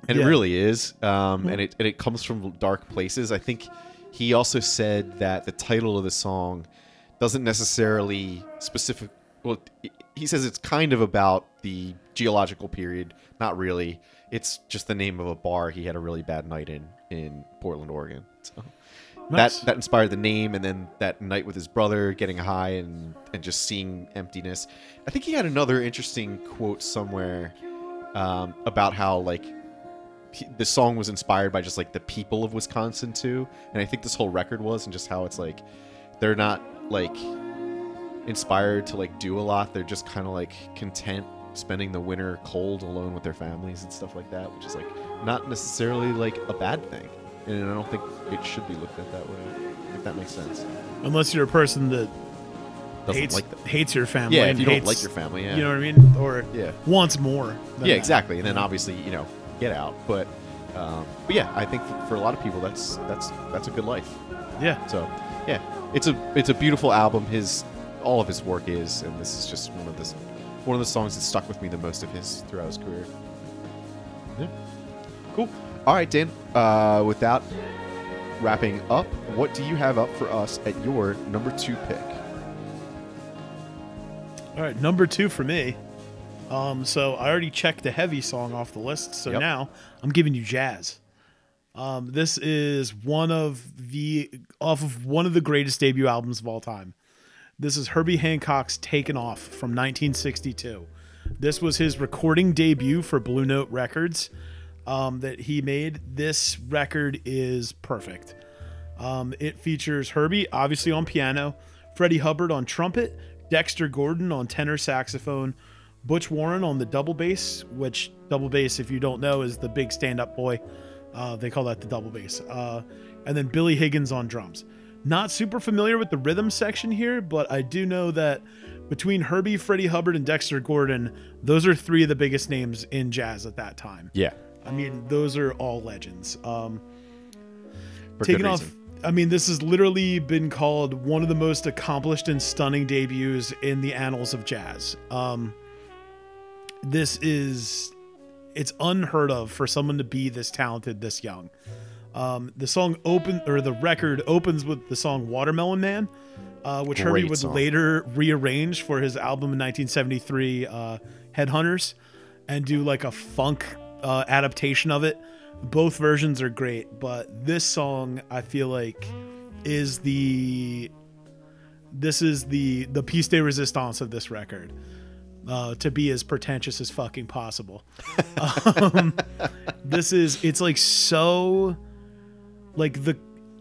And yeah. it really is, um, and it and it comes from dark places. I think he also said that the title of the song doesn't necessarily specific. Well, he says it's kind of about the geological period. Not really. It's just the name of a bar he had a really bad night in in Portland, Oregon. So nice. that that inspired the name, and then that night with his brother getting high and and just seeing emptiness. I think he had another interesting quote somewhere um, about how like. The song was inspired by just like the people of Wisconsin too, and I think this whole record was, and just how it's like they're not like inspired to like do a lot. They're just kind of like content spending the winter cold alone with their families and stuff like that, which is like not necessarily like a bad thing, and I don't think it should be looked at that way, if that makes sense. Unless you're a person that Doesn't hates like the, hates your family. Yeah, if you and don't hates, like your family, yeah. You know what I mean? Or yeah. wants more. Yeah, that. Exactly. And then obviously, you know. Get out, but um, but yeah, I think for, for a lot of people that's that's that's a good life. Yeah. So yeah, it's a it's a beautiful album. His all of his work is, and this is just one of the one of the songs that stuck with me the most of his throughout his career. Yeah. Cool. All right, Dan. Uh, with that wrapping up, what do you have up for us at your number two pick? All right, number two for me. Um, so I already checked the heavy song off the list, so yep. now I'm giving you jazz. Um, this is one of the off of one of the greatest debut albums of all time. This is Herbie Hancock's "Taken Off" from nineteen sixty-two. This was his recording debut for Blue Note Records um, that he made. This record is perfect. Um, it features Herbie, obviously, on piano, Freddie Hubbard on trumpet, Dexter Gordon on tenor saxophone, Butch Warren on the double bass, which double bass, if you don't know, is the big stand-up boy. Uh, they call that the double bass. Uh, and then Billy Higgins on drums. Not super familiar with the rhythm section here, but I do know that between Herbie, Freddie Hubbard, and Dexter Gordon, those are three of the biggest names in jazz at that time. Yeah. I mean, those are all legends. Um, taking off... Reason. I mean, this has literally been called one of the most accomplished and stunning debuts in the annals of jazz. Um, this is, it's unheard of for someone to be this talented, this young. Um, the song open or the record opens with the song Watermelon Man, uh, which Great Herbie would song. later rearrange for his album in nineteen seventy-three, uh, Headhunters, and do like a funk uh, adaptation of it. Both versions are great, but this song I feel like is the this is the the piece de resistance of this record, uh, to be as pretentious as fucking possible. um, this is it's like so like the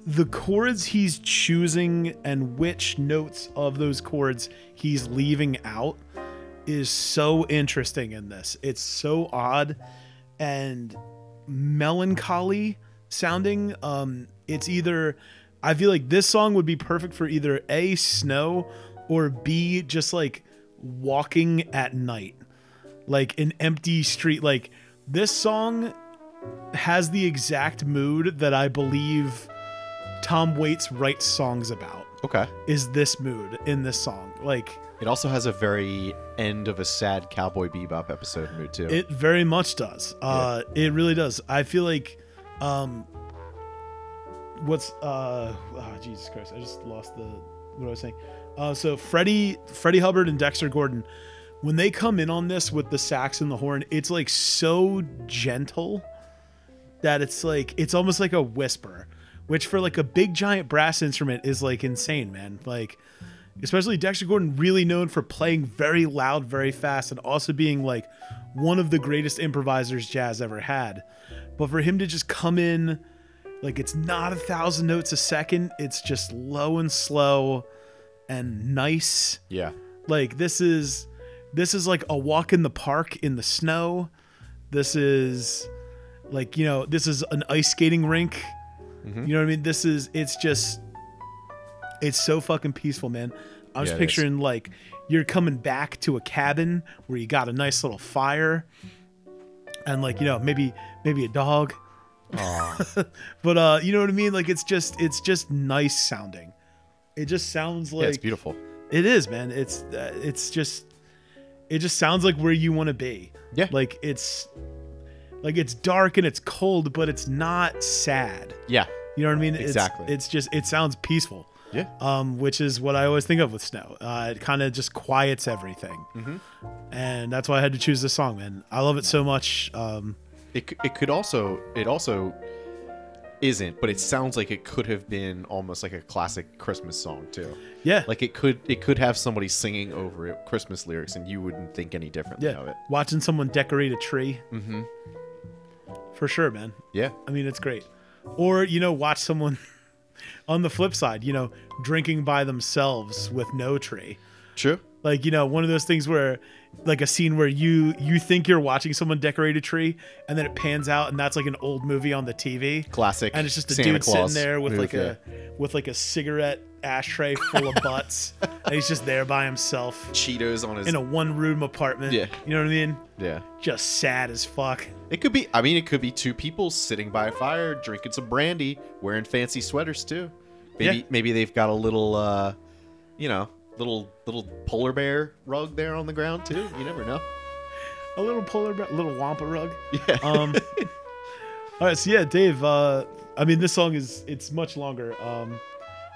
the chords he's choosing and which notes of those chords he's leaving out is so interesting in this. It's so odd and melancholy sounding. Um it's either, I feel like this song would be perfect for either A, snow, or B, just like walking at night, like an empty street. Like this song has the exact mood that I believe Tom Waits writes songs about. Okay. Is this mood in this song. Like it also has a very end of a sad Cowboy Bebop episode mood too. It very much does. Uh, yeah. It really does. I feel like, um, what's uh, oh, Jesus Christ! I just lost the what I was saying. Uh, so Freddie, Freddie Hubbard, and Dexter Gordon, when they come in on this with the sax and the horn, it's like so gentle that it's like it's almost like a whisper, which for like a big giant brass instrument is like insane, man. Like. Especially Dexter Gordon, really known for playing very loud, very fast, and also being like one of the greatest improvisers jazz ever had. But for him to just come in, like it's not a thousand notes a second. It's just low and slow and nice. Yeah. Like this is, this is like a walk in the park in the snow. This is like, you know, this is an ice skating rink. Mm-hmm. You know what I mean? This is, it's just... It's so fucking peaceful, man. I was yeah, picturing like you're coming back to a cabin where you got a nice little fire and like, you know, maybe, maybe a dog, but uh, you know what I mean? Like it's just, it's just nice sounding. It just sounds like yeah, it's beautiful. It is, man. It's, uh, it's just, it just sounds like where you want to be. Yeah. Like it's like, it's dark and it's cold, but it's not sad. Yeah. You know what I mean? Exactly. It's, it's just, it sounds peaceful. Yeah. Um, which is what I always think of with snow. Uh, it kind of just quiets everything. Mm-hmm. And that's why I had to choose this song, man. I love it so much. Um, it it could also, it also isn't, but it sounds like it could have been almost like a classic Christmas song too. Yeah. Like it could, it could have somebody singing over it, Christmas lyrics, and you wouldn't think any differently yeah. of it. Watching someone decorate a tree. Mm-hmm. For sure, man. Yeah. I mean, it's great. Or, you know, watch someone... On the flip side, you know, drinking by themselves with no tree. True. Like, you know, one of those things where like a scene where you you think you're watching someone decorate a tree and then it pans out and that's like an old movie on the T V. Classic. And it's just a Santa dude Claus sitting there with movie. like a with like a cigarette ashtray full of butts. And he's just there by himself. Cheetos on his in a one room apartment. Yeah. You know what I mean? Yeah. Just sad as fuck. It could be I mean it could be two people sitting by a fire, drinking some brandy, wearing fancy sweaters too. Maybe yeah. maybe they've got a little uh you know, little little polar bear rug there on the ground too. You never know. A little polar bear, little wampa rug. Yeah. Um all right, so yeah, Dave, uh I mean this song is it's much longer. Um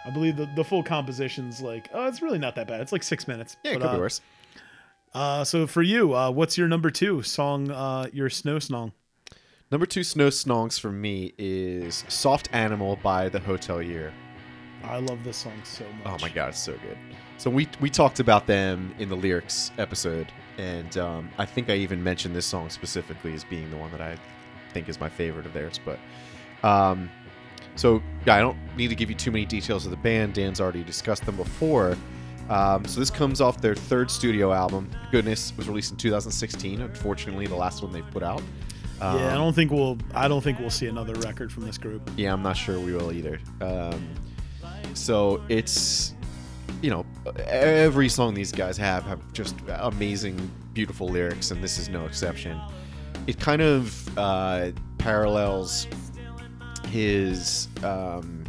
I believe the, the full composition's like oh it's really not that bad. It's like six minutes. Yeah, it but, could uh, be worse. Uh, so for you, uh, what's your number two song, uh, your snow snong? Number two snow snongs for me is Soft Animal by The Hotelier. I love this song so much. Oh my God, it's so good. So we we talked about them in the lyrics episode, and um, I think I even mentioned this song specifically as being the one that I think is my favorite of theirs. But um, so yeah, I don't need to give you too many details of the band. Dan's already discussed them before. Um, so this comes off their third studio album. Goodness, it was released in two thousand sixteen. Unfortunately, the last one they put out. Um, yeah, I don't think we'll. I don't think we'll see another record from this group. Yeah, I'm not sure we will either. Um, so it's, you know, every song these guys have have just amazing, beautiful lyrics, and this is no exception. It kind of uh, parallels his um,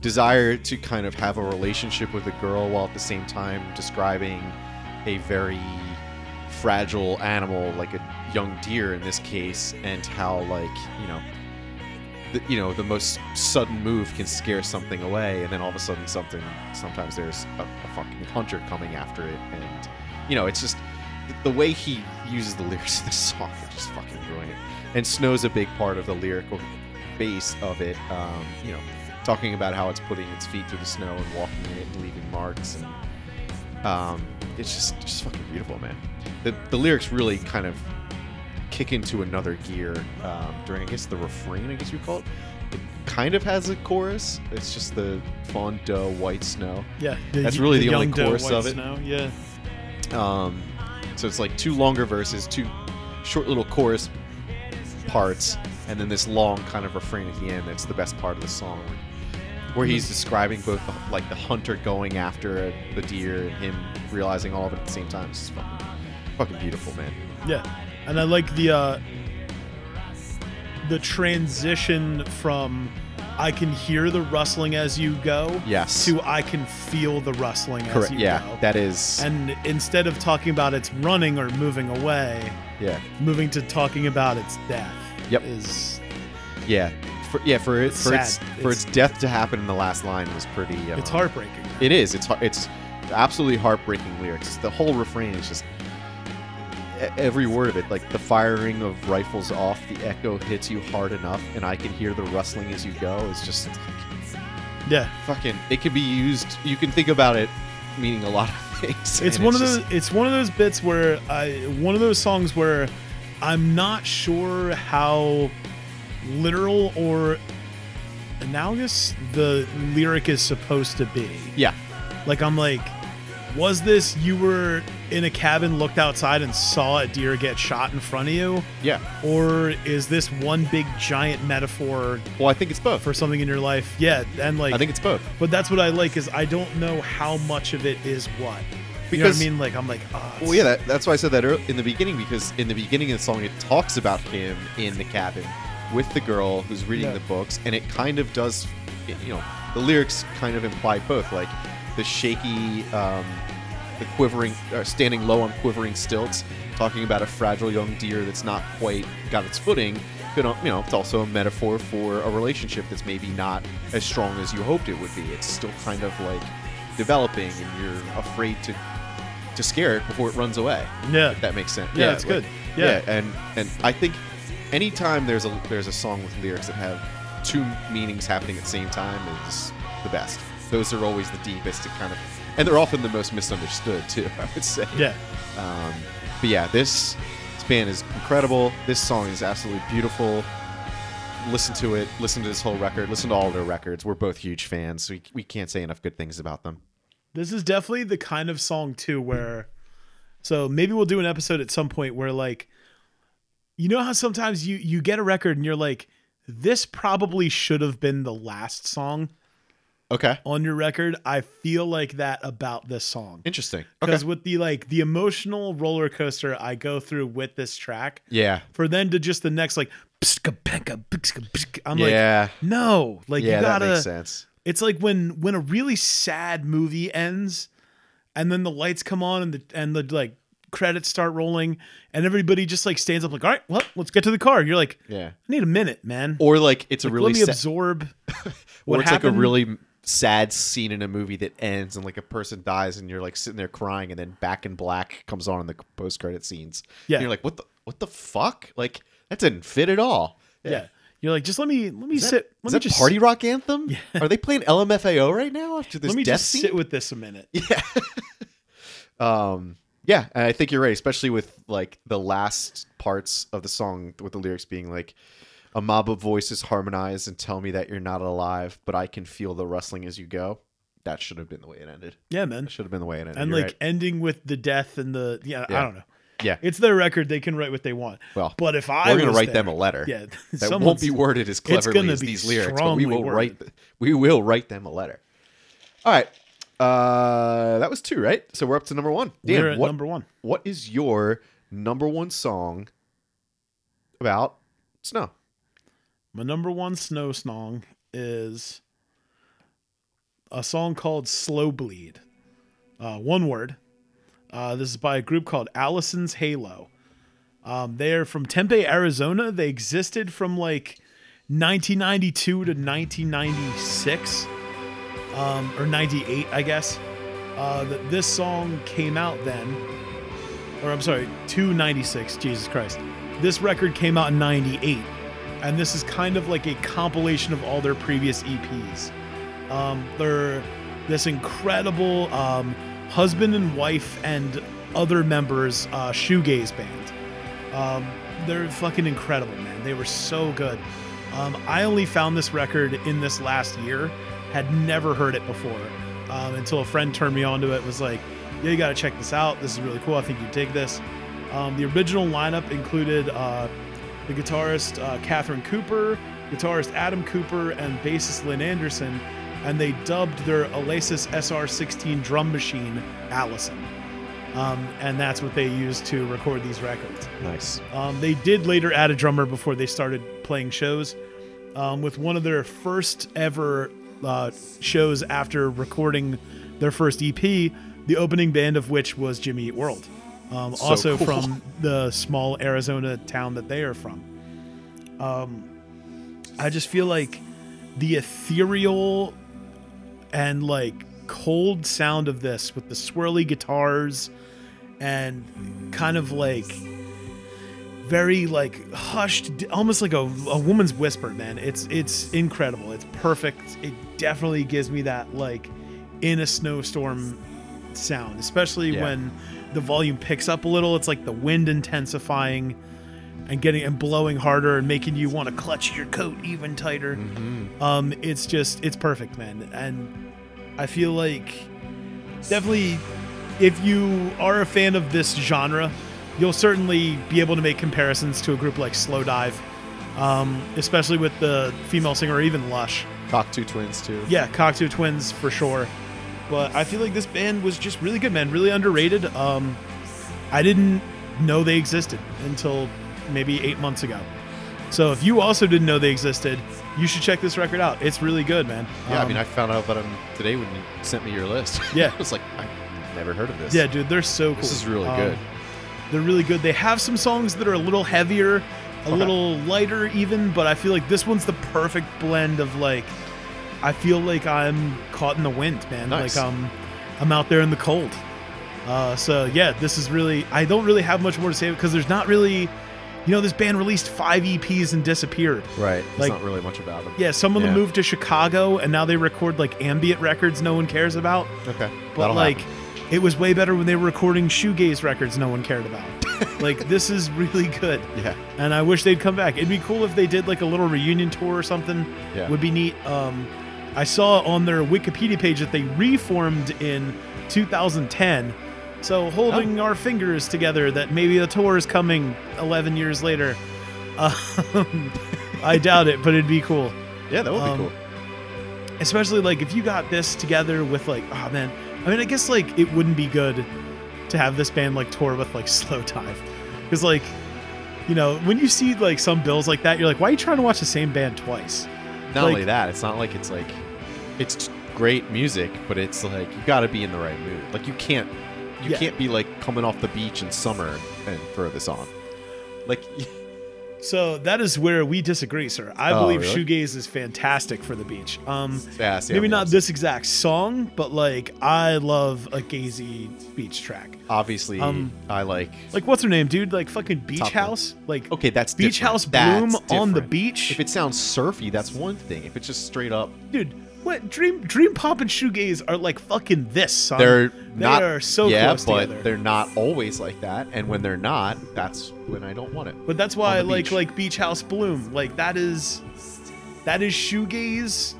desire to kind of have a relationship with a girl while at the same time describing a very fragile animal, like a young deer in this case, and how, like, you know, the, you know, the most sudden move can scare something away, and then all of a sudden something, sometimes there's a, a fucking hunter coming after it, and, you know, it's just the way he uses the lyrics of this song are just fucking brilliant. And Snow's a big part of the lyrical base of it, um, you know, talking about how it's putting its feet through the snow and walking in it and leaving marks, and um, it's just just fucking beautiful, man. The the lyrics really kind of kick into another gear um, during, I guess, the refrain, I guess you call it. It kind of has a chorus. It's just the fond doe, white snow. Yeah, the, that's really the, the only doe, chorus of it. Snow, yeah. Um, so it's like two longer verses, two short little chorus parts, and then this long kind of refrain at the end. That's the best part of the song, where he's describing both the, like the hunter going after a, the deer and him realizing all of it at the same time. It's just fucking, fucking beautiful, man. Yeah. And I like the uh, the transition from I can hear the rustling as you go, yes, to I can feel the rustling Correct. as you yeah, go. Yeah, that is. And instead of talking about it's running or moving away, yeah, moving to talking about its death. Yep. Is yeah, for, yeah for it for its for it's, its death to happen in the last line was pretty. Um, it's heartbreaking. It is. It's it's absolutely heartbreaking lyrics. The whole refrain is just. Every word of it, like the firing of rifles off, the echo hits you hard enough, and I can hear the rustling as you go. It's just, yeah, fucking. It could be used. You can think about it meaning a lot of things. It's one it's of just, those. It's one of those bits where I. One of those songs where I'm not sure how literal or analogous the lyric is supposed to be. Yeah, like I'm like. Was this you were in a cabin, looked outside, and saw a deer get shot in front of you? Yeah. Or is this one big giant metaphor? Well, I think it's both. For something in your life. Yeah, and like I think it's both. But that's what I like is I don't know how much of it is what. You because, know what I mean? Like I'm like, oh, well, yeah, that, that's why I said that early, in the beginning, because in the beginning of the song, it talks about him in the cabin with the girl who's reading yeah. the books, and it kind of does, you know, the lyrics kind of imply both, like. The shaky, um, the quivering, uh, standing low on quivering stilts, talking about a fragile young deer that's not quite got its footing. You know, it's also a metaphor for a relationship that's maybe not as strong as you hoped it would be. It's still kind of like developing, and you're afraid to to scare it before it runs away. Yeah, if that makes sense. Yeah, yeah it's like, good. Yeah. yeah, and and I think anytime there's a there's a song with lyrics that have two meanings happening at the same time is the best. Those are always the deepest and kind of, and they're often the most misunderstood too, I would say. Yeah. Um, but yeah, this, this band is incredible. This song is absolutely beautiful. Listen to it. Listen to this whole record. Listen to all their records. We're both huge fans. So we we can't say enough good things about them. This is definitely the kind of song too where, so maybe we'll do an episode at some point where like, you know how sometimes you you get a record and you're like, this probably should have been the last song. Okay. On your record, I feel like that about this song. Interesting. Because okay. with the like the emotional roller coaster I go through with this track, yeah. For then to just the next like, I'm yeah. like, no, like yeah, you gotta. That makes sense. It's like when when a really sad movie ends, and then the lights come on and the and the like credits start rolling, and everybody just like stands up like, all right, well, let's get to the car. And you're like, yeah, I need a minute, man. Or like it's like, a really let me sa- absorb. What or it's happened. Like a really. Sad scene in a movie that ends and like a person dies and you're like sitting there crying and then Back in Black comes on in the post credit scenes. Yeah. And you're like, what the, what the fuck? Like that didn't fit at all. Yeah. yeah. You're like, just let me let me is sit. That, let is me that just party rock anthem? Yeah. Are they playing L M F A O right now after this? Let me death just scene? Sit with this a minute. Yeah. um. Yeah, and I think you're right, especially with like the last parts of the song with the lyrics being like, a mob of voices harmonize and tell me that you're not alive, but I can feel the rustling as you go. That should have been the way it ended. Yeah, man. That should have been the way it ended. And you're like right. ending with the death and the, yeah, yeah, I don't know. Yeah. It's their record. They can write what they want. Well, but if I we're going to write there, them a letter yeah, that won't be worded as cleverly as these lyrics, but we will worded. write, we will write them a letter. All right. Uh, that was two, right? So we're up to number one. Dan, we're at what, number one. What is your number one song about snow? My number one snow song is a song called Slowdive. Uh, one word. Uh, this is by a group called Allison's Halo. Um, they're from Tempe, Arizona. They existed from like nineteen ninety-two to nineteen ninety-six um, or ninety-eight, I guess. Uh, the, this song came out then, or I'm sorry, two ninety-six, Jesus Christ. This record came out in ninety-eight. And this is kind of like a compilation of all their previous E Ps. Um, they're this incredible um, husband and wife and other members uh, shoegaze band. Um, they're fucking incredible, man. They were so good. Um, I only found this record in this last year. Had never heard it before um, until a friend turned me onto it. Was like, yeah, you got to check this out. This is really cool. I think you'd dig this. Um, the original lineup included... Uh, The guitarist uh, Catherine Cooper, guitarist Adam Cooper, and bassist Lynn Anderson, and they dubbed their Alesis S R sixteen drum machine Allison. Um, and that's what they used to record these records. Nice. Um, they did later add a drummer before they started playing shows. Um, with one of their first ever uh, shows after recording their first E P, the opening band of which was Jimmy Eat World. Um, so also cool. From the small Arizona town that they are from. Um, I just feel like the ethereal and like cold sound of this with the swirly guitars and kind of like very like hushed, almost like a, a woman's whisper, man. It's, it's incredible. It's perfect. It definitely gives me that like in a snowstorm sound, especially yeah. when the volume picks up a little. It's like the wind intensifying and getting and blowing harder and making you want to clutch your coat even tighter. Mm-hmm. Um, it's just, it's perfect, man. And I feel like definitely if you are a fan of this genre, you'll certainly be able to make comparisons to a group like Slowdive, um, especially with the female singer, or even Lush. Cocteau Twins too. Yeah, Cocteau Twins for sure. But I feel like this band was just really good, man. Really underrated. Um, I didn't know they existed until maybe eight months ago. So if you also didn't know they existed, you should check this record out. It's really good, man. Yeah, um, I mean, I found out about them today when you sent me your list. Yeah. I was like, I've never heard of this. Yeah, dude, they're so cool. This is really um, good. They're really good. They have some songs that are a little heavier, a okay. little lighter even, but I feel like this one's the perfect blend of like... I feel like I'm caught in the wind, man. Nice. Like I'm, I'm out there in the cold. Uh, so yeah, this is really, I don't really have much more to say because there's not really, you know, this band released five E Ps and disappeared. Right. There's like, not really much about them. Yeah. Some of yeah. them moved to Chicago and now they record like ambient records no one cares about. Okay. But That'll like, happen. It was way better when they were recording shoegaze records no one cared about. Like this is really good. Yeah. And I wish they'd come back. It'd be cool if they did like a little reunion tour or something. Yeah. Would be neat. Um, I saw on their Wikipedia page that they reformed in two thousand ten. So holding oh. our fingers together that maybe a tour is coming eleven years later. Um, I doubt it, but it'd be cool. Yeah, that would um, be cool. Especially like if you got this together with like, oh man, I mean, I guess like it wouldn't be good to have this band like tour with like Slowdive. Because like, you know, when you see like some bills like that, you're like, why are you trying to watch the same band twice? Not like, only that, it's not like it's like, it's great music, but it's like, you got to be in the right mood. Like you can't, you yeah. can't be like coming off the beach in summer and throw this on. Like So that is where we disagree, sir. I oh, believe really? shoegaze is fantastic for the beach. Um, yeah, see, maybe I'm not this exact song, but like I love a gazy beach track. Obviously, um, I like like what's her name, dude? Like fucking Beach Top House. One. Like okay, that's Beach different. House Bloom that's on different. the beach. If it sounds surfy, that's one thing. If it's just straight up, dude. What dream dream pop and shoegaze are like fucking this, son. They're not, they are so yeah, close but together. They're not always like that, and when they're not, that's when I don't want it. But that's why I like beach. like Beach House Bloom. Like that is that is shoegaze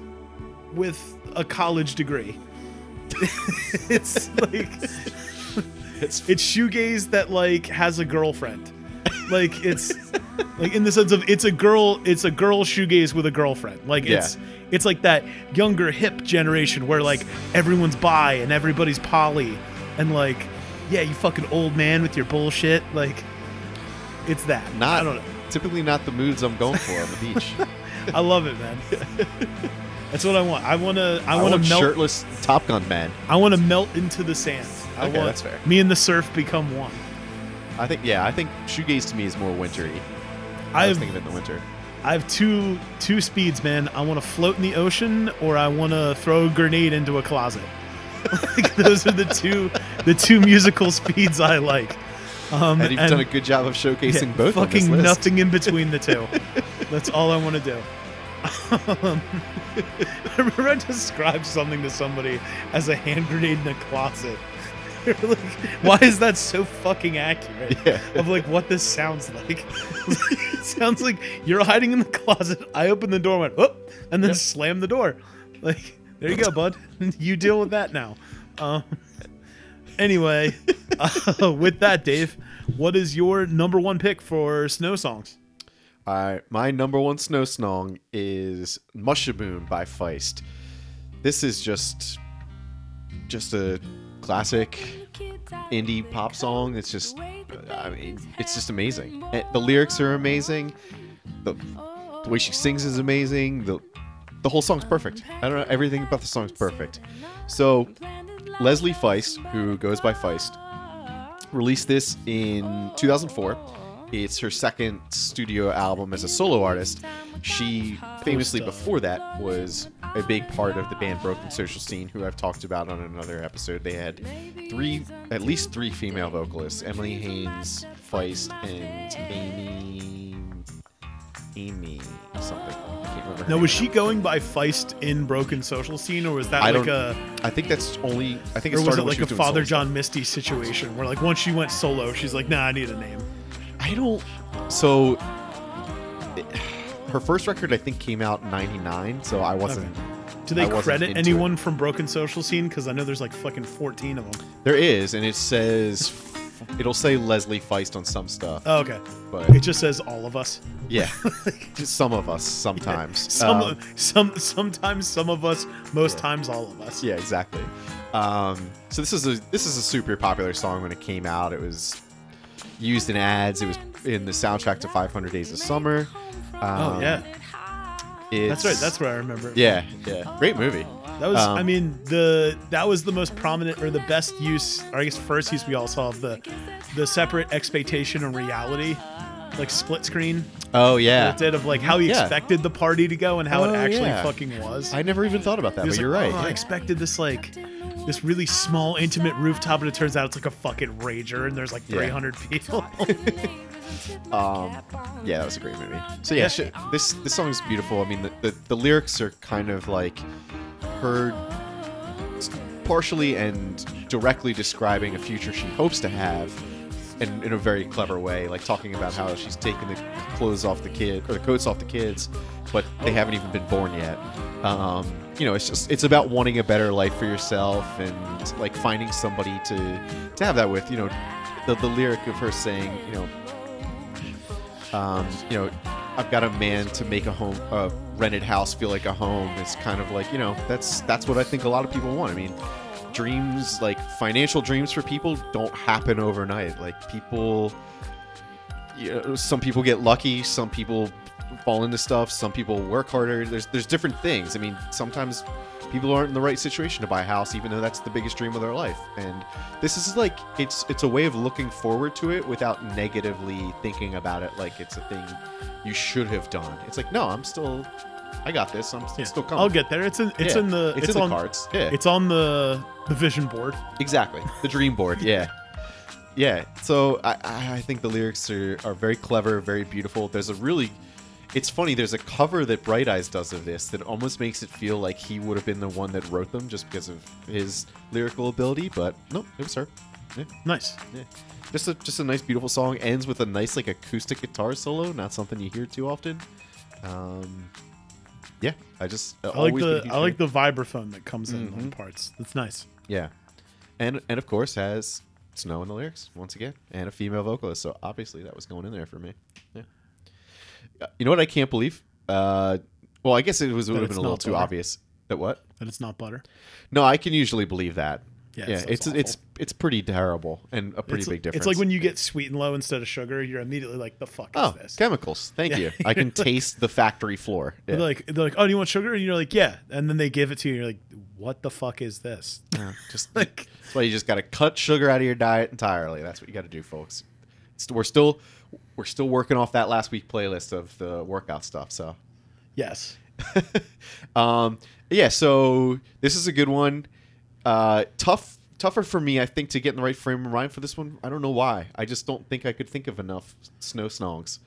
with a college degree. It's like it's, it's shoegaze that like has a girlfriend. Like it's like in the sense of it's a girl it's a girl shoegaze with a girlfriend. Like yeah. it's It's like that younger hip generation where like everyone's bi and everybody's poly and like, yeah, you fucking old man with your bullshit. Like it's that. Not I don't know. Typically not the moods I'm going for on the beach. I love it, man. That's what I want. I want to, I, I want to melt shirtless Top Gun man. I want to melt into the sand. I okay, want that's fair. Me and the surf become one. I think, yeah, I think shoegaze to me is more wintry. I was thinking of it in the winter. I have two two speeds, man. I want to float in the ocean, or I want to throw a grenade into a closet. Like, those are the two the two musical speeds I like. Um, and you've and, done a good job of showcasing yeah, both. Fucking on this list. Nothing in between the two. That's all I want to do. Um, I remember I described something to somebody as a hand grenade in a closet. Like, why is that so fucking accurate yeah. of like what this sounds like? It sounds like you're hiding in the closet. I opened the door and went, oh, and then yep. slammed the door. Like, there you go, bud. You deal with that now. Um, anyway, uh, with that, Dave, what is your number one pick for snow songs? All right. My number one snow song is Mushaboom by Feist. This is just, just a classic indie pop song. It's just, I mean, it's just amazing. The lyrics are amazing. The, the way she sings is amazing. The the whole song's perfect. I don't know. Everything about the song's perfect. So Leslie Feist, who goes by Feist, released this in two thousand four. It's her second studio album as a solo artist. She famously before that was a big part of the band Broken Social Scene, who I've talked about on another episode. They had three, at least three female vocalists: Emily Haynes, Feist, and Amy, Amy something. I can't remember. Now, was she going by Feist in Broken Social Scene, or was that I like a? I think that's only. I think it started was it like a Father John stuff. Misty situation, where like once she went solo, she's like, "Nah, I need a name." I don't. So. It, her first record, I think, came out in ninety-nine, so I wasn't. Okay. Do they credit anyone it. from Broken Social Scene? Because I know there's like fucking fourteen of them. There is, and it says, it'll say Leslie Feist on some stuff. Oh, okay. But it just says all of us. Yeah. Just some of us sometimes. Yeah. Some, um, some, sometimes some of us, most yeah. times all of us. Yeah, exactly. Um, so this is a this is a super popular song when it came out. It was used in ads. It was in the soundtrack to five hundred Days of Summer. Um, oh yeah, that's right. That's where I remember. It yeah, from. yeah, great movie. That was, um, I mean, the that was the most prominent or the best use, or I guess first use we all saw of the the separate expectation and reality, like split screen. Oh yeah, it did of like how he yeah. expected the party to go and how oh, it actually yeah. fucking was. I never even thought about that, but like, you're right. Oh, yeah. I expected this like this really small, intimate rooftop, and it turns out it's like a fucking rager, and there's like three hundred yeah. people. Um, yeah, that was a great movie. So yeah, she, this this song is beautiful. I mean, the, the, the lyrics are kind of like her partially and directly describing a future she hopes to have, and in a very clever way, like talking about how she's taking the clothes off the kid or the coats off the kids, but they haven't even been born yet. Um, you know, it's just it's about wanting a better life for yourself and like finding somebody to to have that with. You know, the the lyric of her saying, you know. Um, you know, I've got a man to make a home, a rented house feel like a home. It's kind of like, you know, that's that's what I think a lot of people want. I mean, dreams, like financial dreams for people don't happen overnight. Like people, you know, some people get lucky. Some people fall into stuff. Some people work harder. There's there's different things. I mean, sometimes people aren't in the right situation to buy a house, even though that's the biggest dream of their life. And this is like, it's it's a way of looking forward to it without negatively thinking about it like it's a thing you should have done. It's like, no, I'm still, I got this. I'm yeah. still coming. I'll get there. It's in, it's yeah. in the, it's, it's in on, the cards. Yeah. It's on the, the vision board. Exactly. The dream board. Yeah. Yeah, so I, I think the lyrics are, are very clever, very beautiful. There's a really, it's funny, there's a cover that Bright Eyes does of this that almost makes it feel like he would have been the one that wrote them just because of his lyrical ability, but nope, it was her. Yeah. Nice. Yeah. Just a, just a nice, beautiful song. Ends with a nice, like, acoustic guitar solo, not something you hear too often. Um, yeah, I just... I like the I like the vibraphone that comes in mm-hmm. on parts. That's nice. Yeah, and and of course has... Snow in the lyrics once again, and a female vocalist, so obviously that was going in there for me. Yeah. You know what I can't believe? Uh, well, I guess it was would have been a little butter. too obvious. That what? That it's not butter. No, I can usually believe that. Yeah, yeah it's awful. it's it's pretty terrible and a pretty it's, big difference. It's like when you get sweet and low instead of sugar, you're immediately like, the fuck is oh, this? Chemicals. Thank yeah. you. I can taste the factory floor. Yeah. They're like they're like, oh, do you want sugar? And you're like, yeah. And then they give it to you, and you're like, what the fuck is this? Yeah, just like that's why you just gotta cut sugar out of your diet entirely. That's what you gotta do, folks. It's, we're still we're still working off that last week playlist of the workout stuff, so yes. um yeah, so this is a good one. Uh, tough, tougher for me, I think, to get in the right frame of mind for this one. I don't know why. I just don't think I could think of enough snow songs.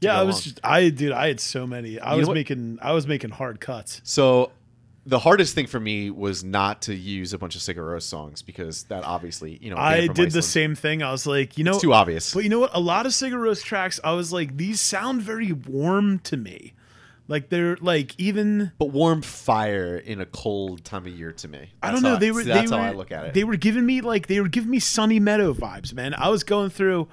Yeah, I was just, I dude, I had so many. I was making, I was making hard cuts. So the hardest thing for me was not to use a bunch of Sigur Rós songs because that obviously, you know, I did the same thing. I was like, you know, it's too obvious. But you know what? A lot of Sigur Rós tracks, I was like, these sound very warm to me. Like they're like even, but warm fire in a cold time of year to me. That's I don't know. How, they were. That's they how were, I look at it. They were giving me like they were giving me Sunny Meadow vibes, man. I was going through,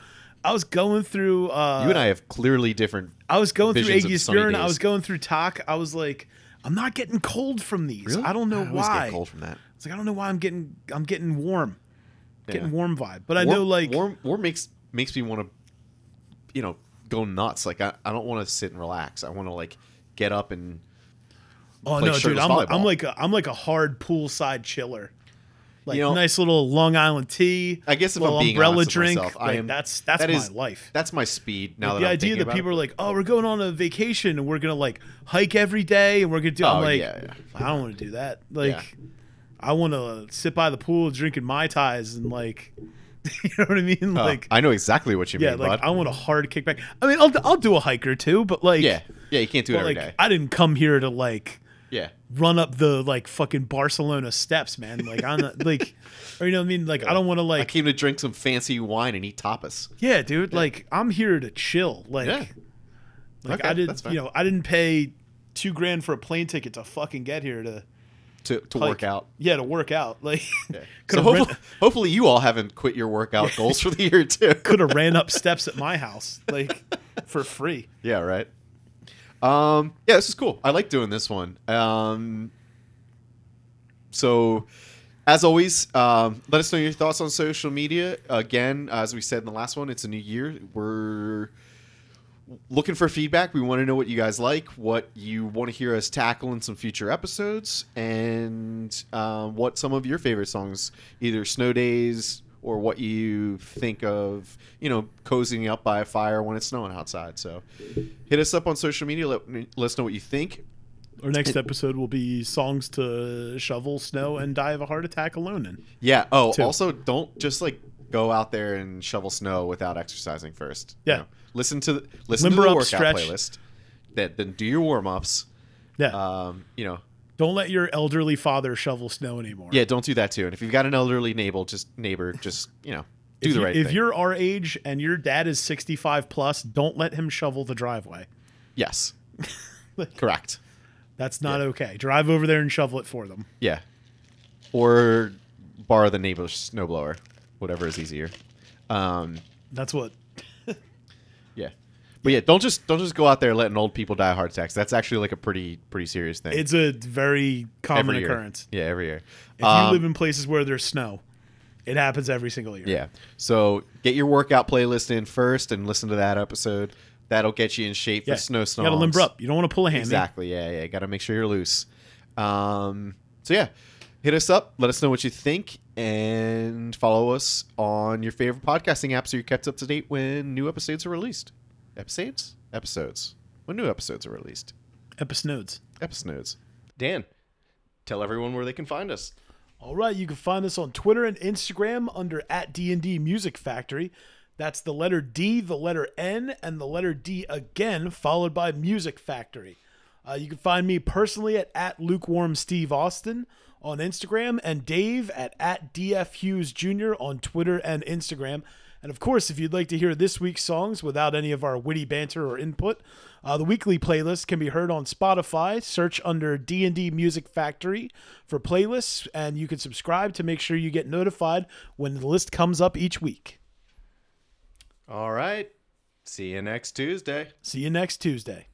I was going through. Uh, you and I have clearly different. I was going through Aegis Bjorn. I was going through Talk. I was like, I'm not getting cold from these. Really? I don't know I always why. Get cold from that. It's like I don't know why I'm getting. I'm getting warm, yeah. getting warm vibe. But warm, I know like warm. Warm makes makes me want to, you know, go nuts. Like I, I don't want to sit and relax. I want to like. Get up and oh no, dude! I'm, I'm like a, I'm like a hard poolside chiller, like you know, nice little Long Island tea. I guess if I'm being umbrella honest drink, with myself, like I am, that's that's that my is, life. That's my speed now. Like that the I'm idea that people it. Are like, oh, we're going on a vacation and we're gonna like hike every day and we're gonna do. Oh, I'm like, yeah, yeah. I don't want to do that. Like, yeah. I want to sit by the pool drinking Mai Tais and like. You know what I mean? Like uh, I know exactly what you yeah, mean. Yeah, like bud. I want a hard kickback. I mean, I'll I'll do a hike or two, but like yeah, yeah, you can't do it every like, day. I didn't come here to like yeah run up the like fucking Barcelona steps, man. Like I'm not, like, or you know what I mean? Like yeah. I don't want to like. I came to drink some fancy wine and eat tapas. Yeah, dude. Yeah. Like I'm here to chill. Like, yeah. like okay, I didn't, you know, I didn't pay two grand for a plane ticket to fucking get here to. To, to like, work out. Yeah, to work out. Like, yeah. So hopefully, ran, hopefully you all haven't quit your workout goals for the year, too. Could have ran up steps at my house, like, for free. Yeah, right. Um, yeah, this is cool. I like doing this one. Um, so, as always, um, let us know your thoughts on social media. Again, as we said in the last one, it's a new year. We're... looking for feedback. We want to know what you guys like, what you want to hear us tackle in some future episodes, and uh, what some of your favorite songs, either snow days or what you think of, you know, cozying up by a fire when it's snowing outside. So hit us up on social media. Let, let us know what you think. Our next it, episode will be songs to shovel snow and die of a heart attack alone in. Yeah. Oh, too. Also, don't just like go out there and shovel snow without exercising first. Yeah. You know? Listen to the, listen Limber to the workout stretch. Playlist. That then do your warm ups. Yeah. Um, you know. Don't let your elderly father shovel snow anymore. Yeah, don't do that too. And if you've got an elderly neighbor, just neighbor, just you know, do if the right you, if thing. If you're our age and your dad is sixty-five plus, don't let him shovel the driveway. Yes. Correct. That's not yeah. okay. Drive over there and shovel it for them. Yeah. Or borrow the neighbor's snowblower. Whatever is easier. Um, That's what Yeah. But yeah, don't just don't just go out there letting old people die of heart attacks. That's actually like a pretty pretty serious thing. It's a very common every occurrence. Year. Yeah, every year. If um, you live in places where there's snow, it happens every single year. Yeah. So get your workout playlist in first and listen to that episode. That'll get you in shape yeah. for snow snobs. You gotta limber up. You don't want to pull a hammy. Exactly. Yeah, yeah. Gotta make sure you're loose. Um, so yeah, hit us up. Let us know what you think, and follow us on your favorite podcasting app so you're kept up to date when new episodes are released. Episodes? Episodes. When new episodes are released. Episodes. Episodes. Dan, tell everyone where they can find us. All right, you can find us on Twitter and Instagram under at D and D Music Factory. That's the letter D, the letter N, and the letter D again, followed by Music Factory. Uh, you can find me personally at, at LukewarmSteveAustin on Instagram, and Dave at, at D F Hughes Junior on Twitter and Instagram. And of course, if you'd like to hear this week's songs without any of our witty banter or input, uh, the weekly playlist can be heard on Spotify. Search under D and D Music Factory for playlists, and you can subscribe to make sure you get notified when the list comes up each week. All right. See you next Tuesday. See you next Tuesday.